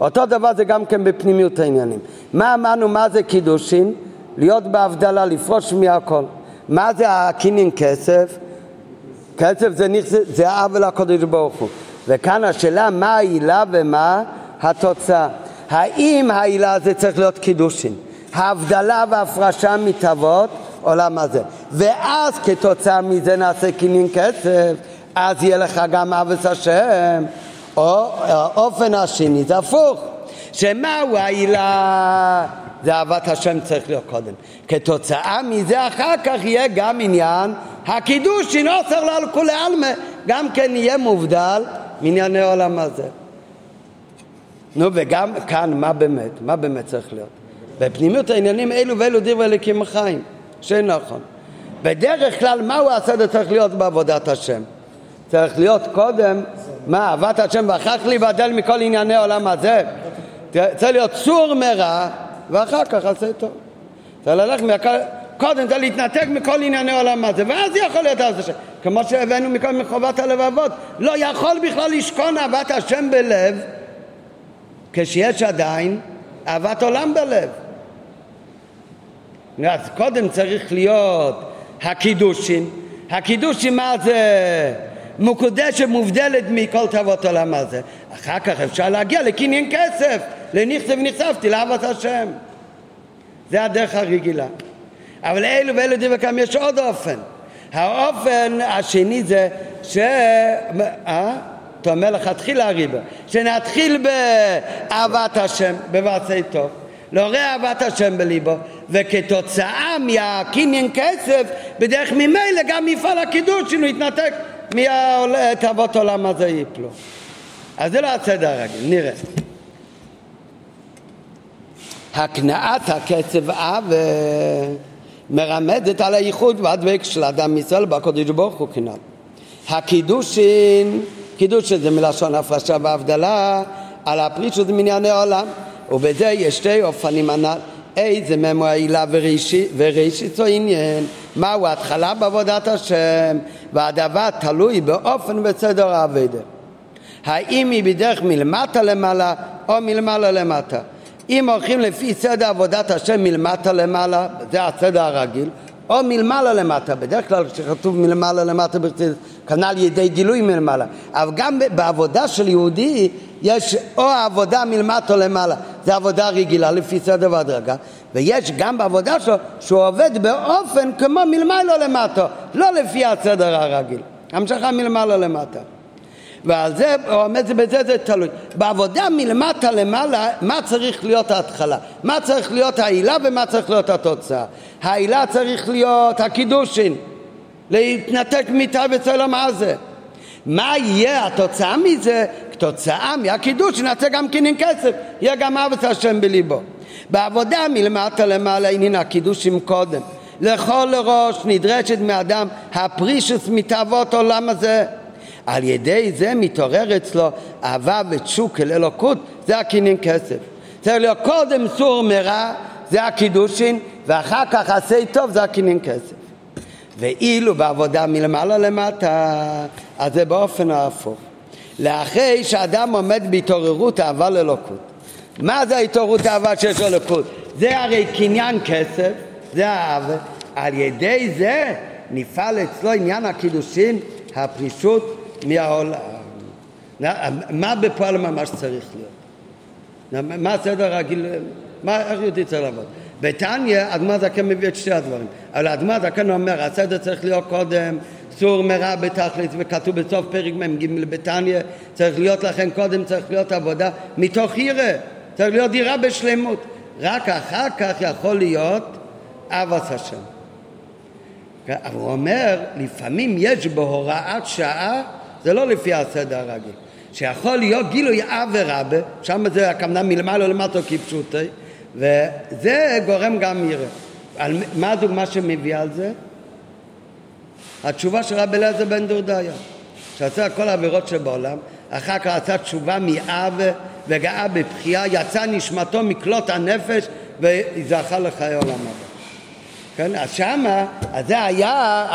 אותו דבר זה גם כן בפנימיות העניינים. מה אמרנו, מה זה קידושין? להיות בהבדלה, לפרוש מהכל. מה זה הקינין כסף? כסף זה העוול הקודש ברוך הוא. וכאן השאלה מה העילה ומה התוצאה. האם העילה זה צריך להיות קידושין? ההבדלה וההפרשה מתאבות עולם הזה. ואז כתוצאה מזה נעשה קינין כסף, אז יהיה לך גם אבס השם. או האופן השני, זה הפוך. שמהו העילה? זה אהבת השם צריך להיות קודם. כתוצאה מזה אחר כך יהיה גם עניין הקידושין אוסר לה על כולי עלמה, גם כן יהיה מובדל מענייני העולם הזה. נו וגם כאן מה באמת? מה באמת צריך להיות? בפנימיות העניינים אלו ואלו דברי אליקים חיים, שנכון. בדרך כלל מהו הסדר צריך להיות בעבודת השם? צריך להיות קודם מה? אהבת השם ואחר כך להיבדל מכל ענייני העולם הזה. צריך להיות סור מרע ואחר כך עשה טוב. צריך ללכת קודם, צריך להתנתק מכל ענייני העולם הזה, ואז יכול להיות אהבת השם. כמו שהבאנו מכל מחובת הלבבות, לא יכול בכלל לשכון אהבת השם בלב, כשיש עדיין אהבת עולם בלב. אז קודם צריך להיות הקידושין. הקידושין מה זה? מקודשת מובדלת מכל תאוות עולם הזה. אחר כך אפשר להגיע לקניין כסף, לנכסף ונכספתי, לאהבת השם. זה הדרך הרגילה. אבל אלו ואלו דברים כאן יש עוד אופן. האופן השני זה תאמר לך, תחיל הריבה, שנתחיל באהבת השם, בבעשי טוב, לעורר אהבת השם בליבו, וכתוצאה מהקניין כסף, בדרך ממילא גם מפעל הקידוש שלנו יתנתק. מי תאוות עולם הזה ייפלו. אז זה לא הסדר הרגיל, נראה. הקנאת הכסף מרמזת על הייחוד והדבק של אדם ישראל בקודש ברוך הוא קנה. הקידושין, קידושין זה מלשון הפרשה והבדלה, על הפרישות מענייני העולם, ובזה יש שתי אופנים הנ"ל. איזה ממו העילה וראשית זו עניין, מהו ההתחלה בעבודת השם, והדבר תלוי באופן וסדר העבודה. האם היא בדרך מלמטה למעלה או מלמעלה למטה? אם הולכים לפי סדר עבודת השם מלמטה למעלה, זה הסדר הרגיל, או מלמעלה למטה, בדרך כלל כשכתוב מלמעלה למטה, כנ"ל ידי גילוי מלמעלה. אבל גם בעבודה של יהודי יש או עבודה מלמטה למעלה, זה עבודה רגילה לפי סדר והדרגה, ויש גם בעבודה שלו שהוא עובד באופן כמו מלמעלה למטה, לא לפי הסדר הרגיל, המשכה מלמעלה למטה. ועל זה, בזה זה תלוי. בעבודה מלמטה למעלה, מה צריך להיות ההתחלה? מה צריך להיות העילה ומה צריך להיות התוצאה? העילה צריך להיות הקידושין, להתנתק מתאוות העולם הזה. מה יהיה התוצאה מזה? תוצאה מהקידושין, נעשה גם קינין כסף, יהיה גם אהבת השם בליבו. בעבודה מלמטה למעלה, הנה הקידושין קודם. לכל ראש נדרשת מאדם הפרישוס מתאוות העולם הזה. על ידי זה מתעורר אצלו אהבה ותשוק אל אלוקות, זה הקינין כסף. צריך להיות קודם סור מרע, זה הקידושין, ואחר כך עשה טוב, זה הקינין כסף. ואילו בעבודה מלמעלה למטה, אז זה באופן ההפוך. לאחרי שאדם עומד בהתעוררות אהבה ללוקות. מה זה ההתעוררות אהבה שיש ללוקות? זה הרי קניין כסף, זה האהבה. על ידי זה נפעל אצלו עניין הקידושין, הפרישות, מהעולם. מה בפועל ממש צריך להיות? מה הסדר הרגיל? איך יהודי צריך לעבוד? בתניה, אדמה זקן מביא את שתי הדברים. אבל אדמה זקן אומר, הסדר צריך להיות קודם, סור מרע בתכלית, וכתוב בסוף פרק מ"ג בתניה, צריך להיות לכן קודם, צריך להיות עבודה מתוך יראה, צריך להיות יראה בשלמות. רק אחר כך יכול להיות אהבת השם. אבל הוא אומר, לפעמים יש בהוראת שעה, זה לא לפי הסדר הרגיל, שיכול להיות גילוי אב ורבה, שם זה הכוונה מלמעלה למטה כפשוטו, וזה גורם גם יראה. מה הדוגמה שמביאה על זה? התשובה של רבי אליעזר בן דורדיא, שעשה כל העבירות שבעולם, אחר כך עשה תשובה מאב וגאה בבכייה, יצא נשמתו מכלות הנפש וזכה לחיי עולם הבא. כן, אז שמה, אז זה היה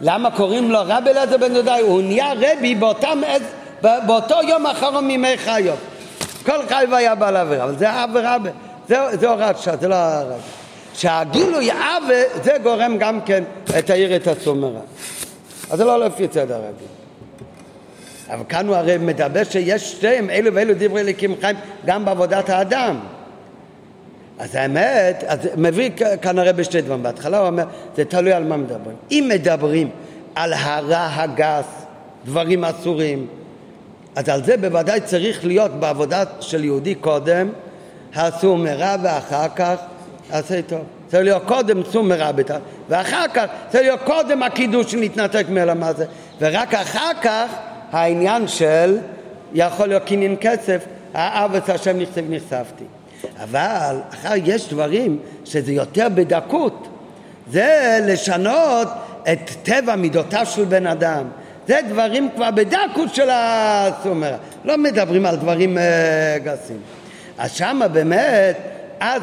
למה קוראים לו רבי אליעזר בן דורדיא? הוא נהיה רבי באותו יום האחרון מימי חיוב. כל חייב היה בעל עבירה, אבל זה עבירה, זה הוראת שעה, זה לא עבירה. שהגילוי עבירה, זה גורם גם כן את העיר את הסומרה. אז זה לא לפי צדר הרגיל. אבל כאן הוא הרי מדבר שיש שתיים, אלו ואלו דברי אליקים חיים, גם בעבודת האדם. אז האמת, אז מביא כנראה בשתי דברים. בהתחלה הוא אומר, זה תלוי על מה מדברים. אם מדברים על הרע הגס, דברים אסורים, אז על זה בוודאי צריך להיות בעבודה של יהודי קודם, הסור מרע ואחר כך עשה טוב. צריך להיות קודם סור מרע ביתה, ואחר כך צריך להיות קודם הקידוש שנתנתק מעולם הזה, ורק אחר כך העניין של יכול להיות קינין כסף, האבס השם נחשפתי. אבל אחר יש דברים שזה יותר בדקות, זה לשנות את טבע מידותיו של בן אדם. זה דברים כבר בדקות של הסומרה. לא מדברים על דברים גסים. אז שמה באמת, אז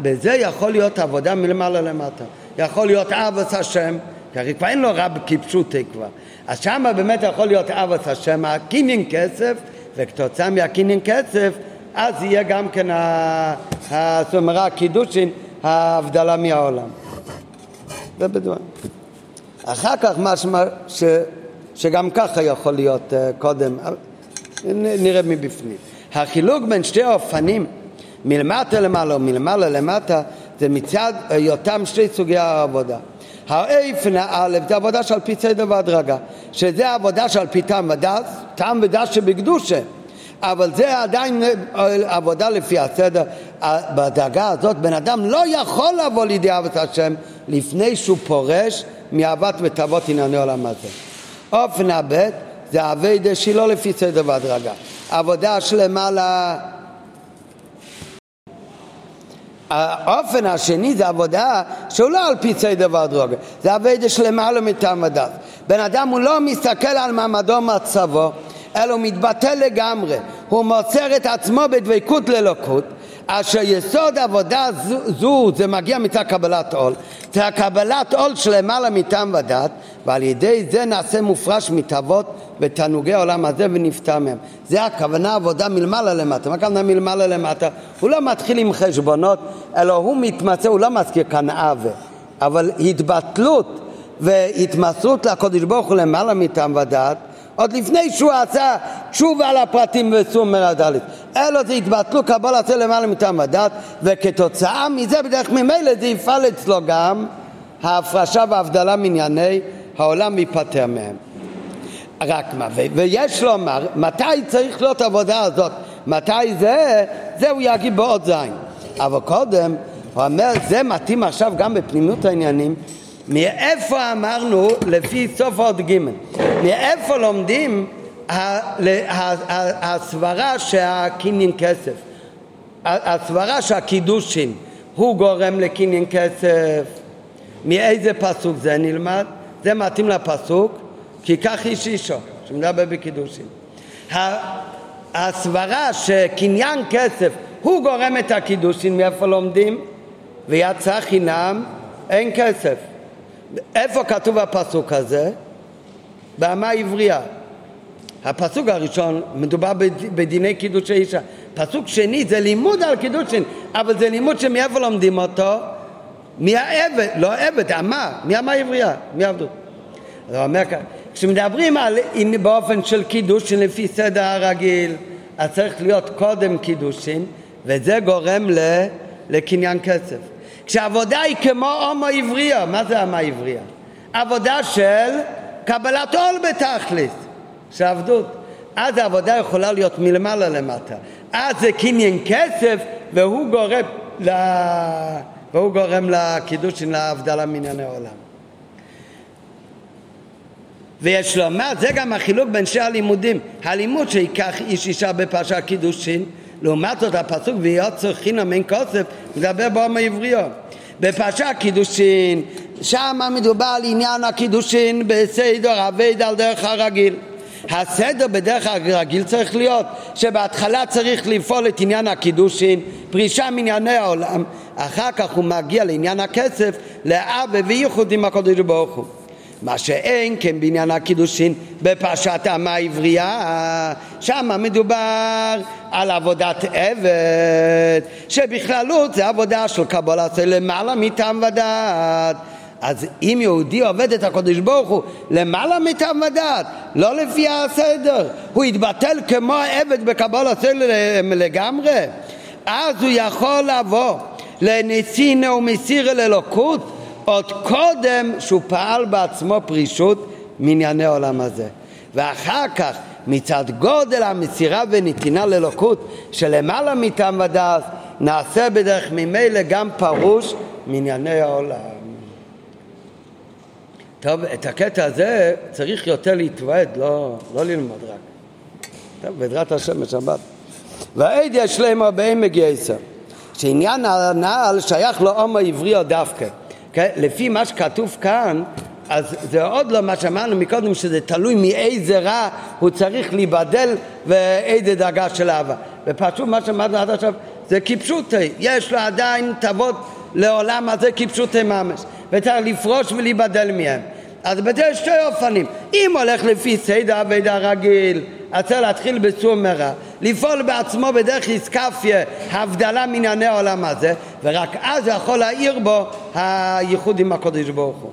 בזה יכול להיות עבודה מלמעלה למטה. יכול להיות אבס השם, כי כבר אין לו רב כפשוטי כבר. אז שמה באמת יכול להיות אבס השם, הקינין כסף, וכתוצאה מהקינין כסף, אז יהיה גם כן הסומרה, הקידושין, ההבדלה מהעולם. זה בדואר. אחר כך משמע שגם ככה יכול להיות קודם, נראה מבפנים. החילוק בין שתי האופנים, מלמטה למעלה ומלמעלה למטה, זה מצד היותם שתי סוגי העבודה. האופן האלף זה עבודה שעל פי סדר והדרגה, שזה עבודה שעל פי טעם ודס, טעם ודס שבקדושה, אבל זה עדיין עבודה לפי הסדר. בדרגה הזאת בן אדם לא יכול לבוא לידי אהבת השם לפני שהוא פורש מאהבת ותאוות ענייני עולם הזה. אופן הבית זה העבודה שלא לפי סדר והדרגה, עבודה שלמה. האופן השני זה עבודה שהוא לא על פי סדר והדרגה, זה עבודה שלמה לא מטעם הדעת. בן אדם הוא לא מסתכל על מעמדו מצבו, אלא הוא מתבטא לגמרי, הוא מוסר את עצמו בדבקות ללוקות. אשר יסוד עבודה זו זה מגיע מצד קבלת עול, זה הקבלת עול שלמעלה מטעם ודת, ועל ידי זה נעשה מופרש מתאוות ותענוגי העולם הזה ונפטר מהם. זה הכוונה עבודה מלמעלה למטה. מה הכוונה מלמעלה למטה? הוא לא מתחיל עם חשבונות, אלא הוא מתמצא, הוא לא מזכיר כאן עוול, אבל התבטלות והתמסרות לקודש ברוך הוא למעלה מטעם ודת, עוד לפני שהוא עשה תשובה על הפרטים וסומר הדלת. אלו זה התבטלו קבל עשה למעלה מטעם הדת, וכתוצאה מזה בדרך ממילא זה יפעל אצלו גם ההפרשה וההבדלה מענייני העולם ייפטר מהם. רק מה, ויש לומר, מתי צריך להיות העבודה הזאת? מתי זה? זה הוא יגיד בעוד זין. אבל קודם, הוא אומר, זה מתאים עכשיו גם בפנימיות העניינים, מאיפה אמרנו לפי סוף עוד ג' מאיפה לומדים הסברה שהקינין כסף, הסברה שהקידושין הוא גורם לקינין כסף? מאיזה פסוק זה נלמד? זה מתאים לפסוק כי כך איש אישו שמדבר בקידושין. הסברה שקניין כסף הוא גורם את הקידושין, מאיפה לומדים? ויצא חינם אין כסף. איפה כתוב הפסוק הזה? באמה העברייה. הפסוק הראשון מדובר בדיני קידושי אישה. פסוק שני זה לימוד על קידושין, אבל זה לימוד שמאיפה לומדים אותו? מהעבד, לא עבד, אמה, מאמה העברייה, מעבדות. אז הוא אומר כאן, כשמדברים על, באופן של קידושין לפי סדר הרגיל, אז צריך להיות קודם קידושין, וזה גורם לקניין כסף. כשעבודה היא כמו הומו עבריה. מה זה הומו עבריה? עבודה של קבלת עול בתכלית, שעבדות. אז העבודה יכולה להיות מלמעלה למטה. אז זה קניין כסף, והוא גורם לקידושין, להבדלה מענייני העולם. ויש לומר, זה גם החילוק בין שני הלימודים. הלימוד שיקח איש אישה בפרשת הקידושין, לעומת זאת הפסוק ויוצא חינם אין כסף מדבר בהומו עברייה. בפרשת הקידושין שם מדובר על עניין הקידושין בסדר עבד על דרך הרגיל. הסדר בדרך הרגיל צריך להיות שבהתחלה צריך לפעול את עניין הקידושין, פרישה מענייני העולם, אחר כך הוא מגיע לעניין הכסף, לאב וייחוד עם הקדוש ברוך הוא. מה שאין כן בעניין הקידושין בפרשת האמה העברייה, שם מדובר על עבודת עבד, שבכללות זה עבודה של קבלת למעלה מטעם ודעת. אז אם יהודי עובד את הקדוש ברוך הוא למעלה מטעם ודעת, לא לפי הסדר, הוא יתבטל כמו עבד בקבלת לגמרי, אז הוא יכול לבוא לניסינו ומסיר אל אלוקות עוד קודם שהוא פעל בעצמו פרישות מענייני העולם הזה, ואחר כך מצד גודל המסירה ונתינה ללוקות שלמעלה מטעם ודעת נעשה בדרך ממילא גם פרוש מענייני העולם. טוב, את הקטע הזה צריך יותר להתוועד, לא ללמוד רק. טוב, בעזרת השם בשבת. ועד יש להם רבים מגייסה, שעניין הנעל שייך לעם העברי או דווקא. לפי מה שכתוב כאן, אז זה עוד לא מה שאמרנו מקודם, שזה תלוי מאיזה רע הוא צריך להיבדל ואיזה דרגה של אהבה. ופשוט מה שאמרנו עד עכשיו זה כיפשוטי, יש לו עדיין תוות לעולם הזה כיפשוטי ממש, וצריך לפרוש ולהיבדל מהם. אז בזה שתי אופנים, אם הולך לפי סדר עבודה רגיל, אז צריך להתחיל בסום מרע, לפעול בעצמו בדרך איסקפיה, הבדלה מענייני העולם הזה, ורק אז יכול להעיר בו הייחוד עם הקודש ברוך הוא.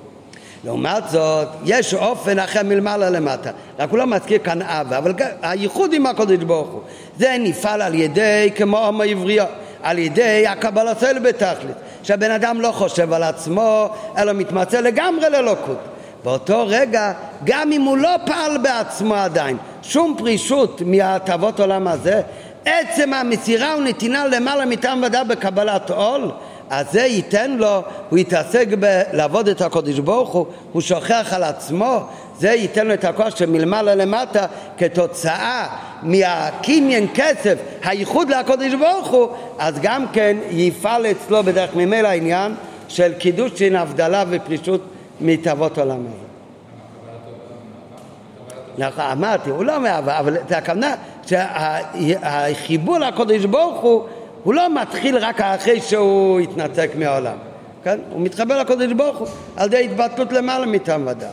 לעומת זאת, יש אופן אחר מלמעלה למטה, רק הוא לא מזכיר כאן אבא, אבל הייחוד עם הקודש ברוך הוא, זה נפעל על ידי כמו עם העבריות, על ידי הקבלת בתכלית, שהבן אדם לא חושב על עצמו, אלא מתמצא לגמרי ללוקות. באותו רגע, גם אם הוא לא פעל בעצמו עדיין, שום פרישות מהטבות עולם הזה, עצם המסירה ונתינה למעלה מטעם ודעת בקבלת עול, אז זה ייתן לו, הוא יתעסק בלעבוד את הקודש ברוך הוא, הוא שוכח על עצמו, זה ייתן לו את הכוח שמלמעלה למטה, כתוצאה מהקניין כסף, הייחוד לקודש ברוך הוא, אז גם כן יפעל אצלו בדרך ממילא העניין של קידושין, הבדלה ופרישות מתאבות עולם הזה. נכון, אמרתי, הוא לא מאהבה, אבל זה הכוונה שהחיבור לקודש ברוך הוא לא מתחיל רק אחרי שהוא התנתק מהעולם, כן? הוא מתחבר לקודש ברוך הוא על ידי התבטלות למעלה מטעם ודעת.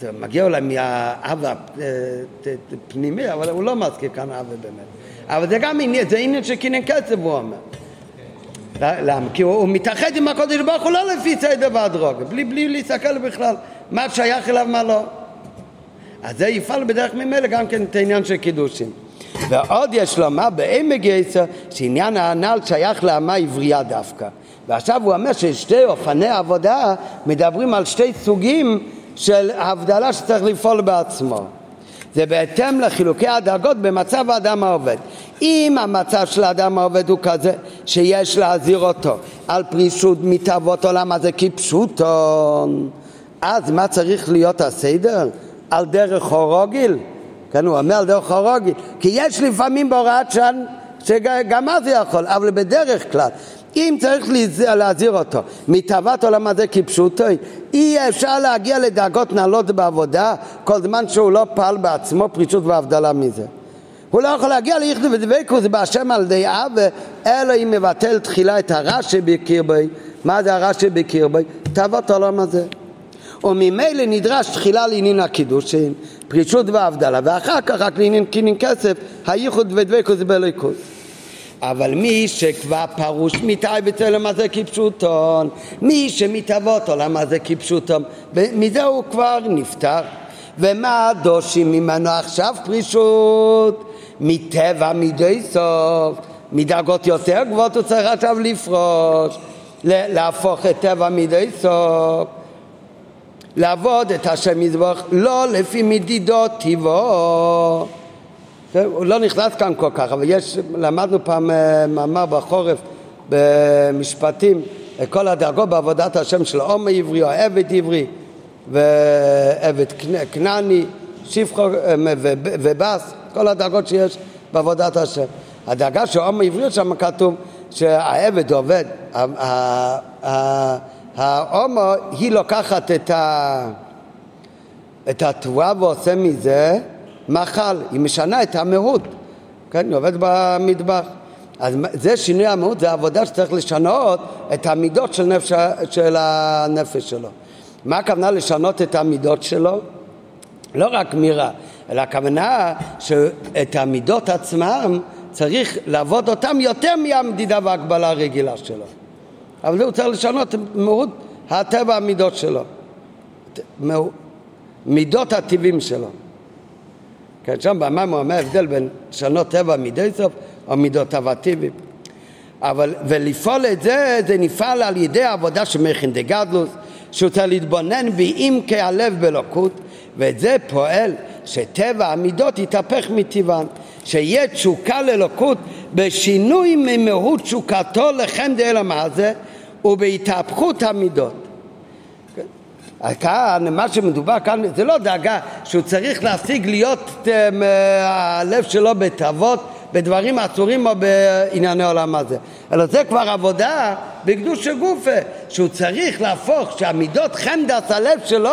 זה מגיע אולי מהאהבה פנימי, אבל הוא לא מזכיר כאן אהבה באמת. אבל זה גם עניין, זה עניין שקינן קצב, הוא אומר. למה? כי הוא מתאחד עם הקודש ברוך הוא לא לפי סדר והדרוג, בלי להסתכל בכלל מה שייך אליו מה לא. אז זה יפעל בדרך ממילא גם כן את העניין של קידושים. ועוד יש לו מה בעמק יסר, שעניין הנעל שייך לעמה עברייה דווקא. ועכשיו הוא אומר ששתי אופני עבודה מדברים על שתי סוגים של הבדלה שצריך לפעול בעצמו. זה בהתאם לחילוקי הדרגות במצב האדם העובד. אם המצב של האדם העובד הוא כזה שיש להזהיר אותו על פרישות מתאבות עולם הזה כפשוטו, אז מה צריך להיות הסדר? על דרך הורוגיל, כן, הוא אומר על דרך הורוגיל, כי יש לפעמים בהוראת שן שגם אז זה יכול, אבל בדרך כלל אם צריך להזהיר אותו מתאבת עולם הזה כפשוטו, אי אפשר להגיע לדרגות נעלות בעבודה כל זמן שהוא לא פעל בעצמו פרישות והבדלה מזה. הוא לא יכול להגיע ליחד ודבקות בהשם על ידי עבד, אלא אם מבטל תחילה את הרע שבקרבי. מה זה הרע שבקרבי? תאוות העולם הזה. וממילא נדרש תחילה לעניין הקידושין, פרישות והבדלה, ואחר כך רק לעניין קניין כסף, הייחוד ודבקות בליכוז. אבל מי שכבר פרוש מתאהבת עולם הזה כפשוטון, מי שמתאוות עולם הזה כפשוטון, מזה הוא כבר נפטר. ומה דושים ממנו עכשיו פרישות? מטבע מדי סוף, מדרגות יותר גבוהות הוא צריך עכשיו לפרוש, להפוך את טבע מדי סוף, לעבוד את השם יזבח, לא לפי מדידות טבעו. הוא לא נכנס כאן כל כך, אבל למדנו פעם מאמר בחורף במשפטים, כל הדרגות בעבודת השם של עומר עברי או עבד עברי, ועבד כנעני, שפחו ובס, כל הדרגות שיש בעבודת השם. הדרגה של העם העברי שם כתוב שהעבד עובד, העם היא לוקחת את התבואה ועושה מזה מחל, היא משנה את המהות, כן, היא עובד במטבח. אז זה שינוי המהות, זה עבודה שצריך לשנות את המידות של הנפש שלו. מה הכוונה לשנות את המידות שלו? לא רק מירה, אלא הכוונה שאת המידות עצמם צריך לעבוד אותם יותר מהמדידה והגבלה הרגילה שלו. אבל הוא צריך לשנות את מהות הטבע המידות שלו, מידות הטבעים שלו. כן, שם במה הוא אומר הבדל בין לשנות טבע מידי סוף או מידות טבע טבעים. אבל ולפעול את זה, זה נפעל על ידי העבודה של מכין דגדלוס, שהוא צריך להתבונן ואם כהלב בלוקות, ואת זה פועל שטבע המידות יתהפך מטבען, שיהיה תשוקה ללוקות בשינוי ממהות תשוקתו לחמד אל המעזה ובהתהפכות המידות. כאן, מה שמדובר כאן, זה לא דאגה שהוא צריך להשיג להיות הלב שלו בתאוות, בדברים עצורים או בענייני עולם הזה. אלא זה כבר עבודה בקדוש הגוף, שהוא צריך להפוך שהמידות חמדת הלב שלו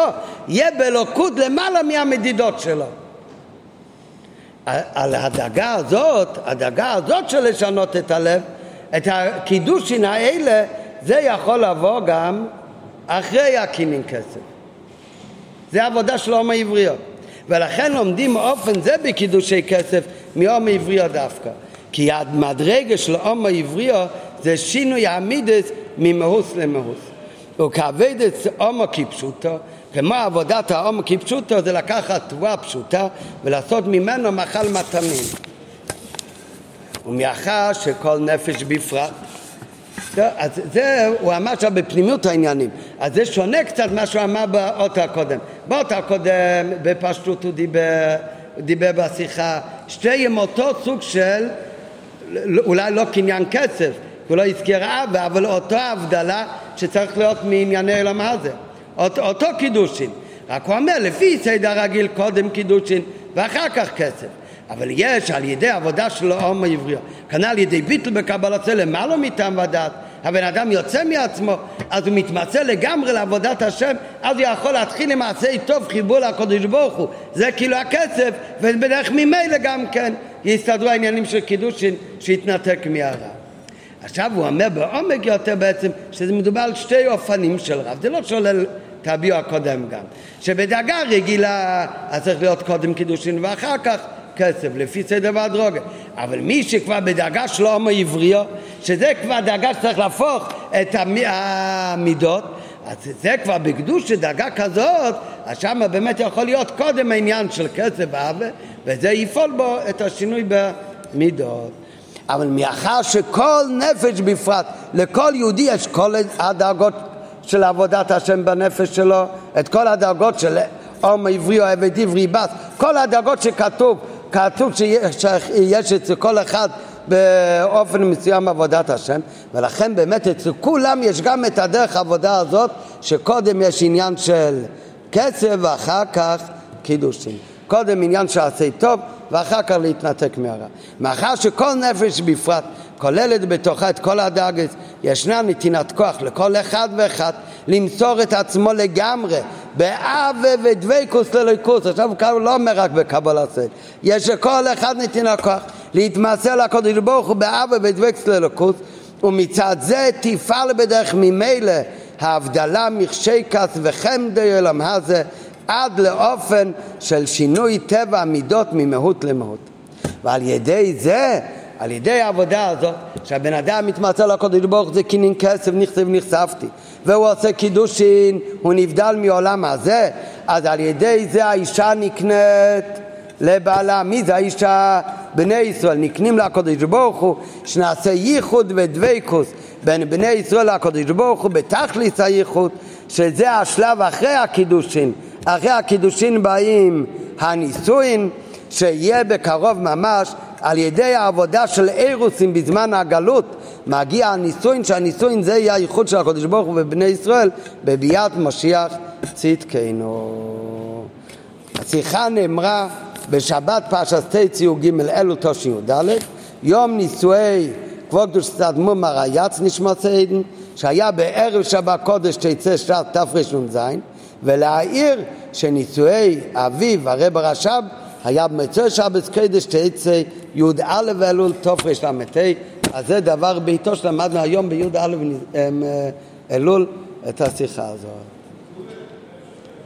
יהיה בלוקות למעלה מהמדידות שלו. על הדאגה הזאת של לשנות את הלב, את הקידושים האלה, זה יכול לבוא גם אחרי הקינין כסף. זה עבודה של הום העבריות. ולכן לומדים אופן זה בקידושי כסף מהום העבריו דווקא. כי המדרגה של הום העבריו זה שינוי המידס ממהוס למהוס. וכעבד את הום הכיפשוטו, כמו עבודת ההום הכיפשוטו זה לקחת תבואה פשוטה ולעשות ממנו מאכל מתמים. ומאחר שכל נפש בפרט. אז זה, הוא אמר שם בפנימיות העניינים, אז זה שונה קצת מה שהוא אמר באות הקודם. באות הקודם בפשטות הוא דיבר בשיחה שתי עם אותו סוג של אולי לא קניין כסף, הוא לא הזכיר אבא, אבל אותו הבדלה שצריך להיות מענייני עולם הזה, אותו קידושין. רק הוא אומר לפי סדר רגיל קודם קידושין ואחר כך כסף, אבל יש על ידי עבודה של העם העברי, כאן על ידי ביטל בקבלת זה למעלה מטעם ודעת, הבן אדם יוצא מעצמו, אז הוא מתמצא לגמרי לעבודת השם, אז הוא יכול להתחיל עם מעשי טוב, חיבור לקדוש ברוך הוא, זה כאילו הכסף, ובדרך ממילא גם כן יסתדרו העניינים של קידושין שיתנתק מהרע. עכשיו הוא אומר בעומק יותר בעצם, שזה מדובר על שתי אופנים של רב, זה לא שולל תביאו הקודם גם, שבדאגה רגילה אז צריך להיות קודם קידושין ואחר כך, כסף, לפי סדר והדרוגה. אבל מי שכבר בדאגה של הום העבריו, שזה כבר דאגה שצריך להפוך את המידות, אז זה כבר בקדוש שדאגה כזאת, אז שם באמת יכול להיות קודם העניין של כסף ואהבה, וזה יפעול בו את השינוי במידות. אבל מאחר שכל נפש בפרט, לכל יהודי יש כל הדאגות של עבודת השם בנפש שלו, את כל הדאגות של הום העבריו, עבד עברי בס, כל הדאגות שכתוב שיש אצל כל אחד באופן מסוים עבודת השם, ולכן באמת אצל כולם יש גם את הדרך העבודה הזאת, שקודם יש עניין של כסף ואחר כך קידושים, קודם עניין שעשי טוב ואחר כך להתנתק מהרע. מאחר שכל נפש בפרט כוללת בתוכה את כל הדאגות, ישנה נתינת כוח לכל אחד ואחד למסור את עצמו לגמרי באהבה ודבקות לליכוס. עכשיו הוא לא אומר רק בקבלת סייל, יש לכל אחד נתינת כוח להתמסר לקדוש ברוך הוא באהבה ודבקות לליכוס, ומצד זה תפעל בדרך ממילא ההבדלה מכשי כס וחמדי עולם הזה, עד לאופן של שינוי טבע המידות ממהות למהות. ועל ידי זה, על ידי העבודה הזאת, שהבן אדם מתמצא לקדוש ברוך הוא, זה קינין כסף נכסף ונכספתי, והוא עושה קידושין, הוא נבדל מעולם הזה, אז על ידי זה האישה נקנית לבעלה. מי זה האישה? בני ישראל נקנים לקדוש ברוך הוא, שנעשה ייחוד ודבקות בין בני ישראל לקדוש ברוך הוא בתכלית הייחוד, שזה השלב אחרי הקידושין. אחרי הקידושין באים הנישואין, שיהיה בקרוב ממש. על ידי העבודה של אירוסים בזמן הגלות מגיע הנישואין, שהנישואין זה יהיה הייחוד של הקדוש ברוך הוא ובני ישראל בביאת משיח צדקנו. השיחה נאמרה בשבת פרשת תציו ג' אלול תש"ד, יום נישואי כבוד קדוש צדמו מרייץ נשמת עדן, שהיה בערב שבת קודש תצא שעת תרנ"ז, ולהעיר שנישואי אביו הרב רש"ב היה במצוי שבת קודש תצא י"א אלול תר"ט. אז זה דבר בעיתו שלמדנו היום בי"א אלול את השיחה הזאת.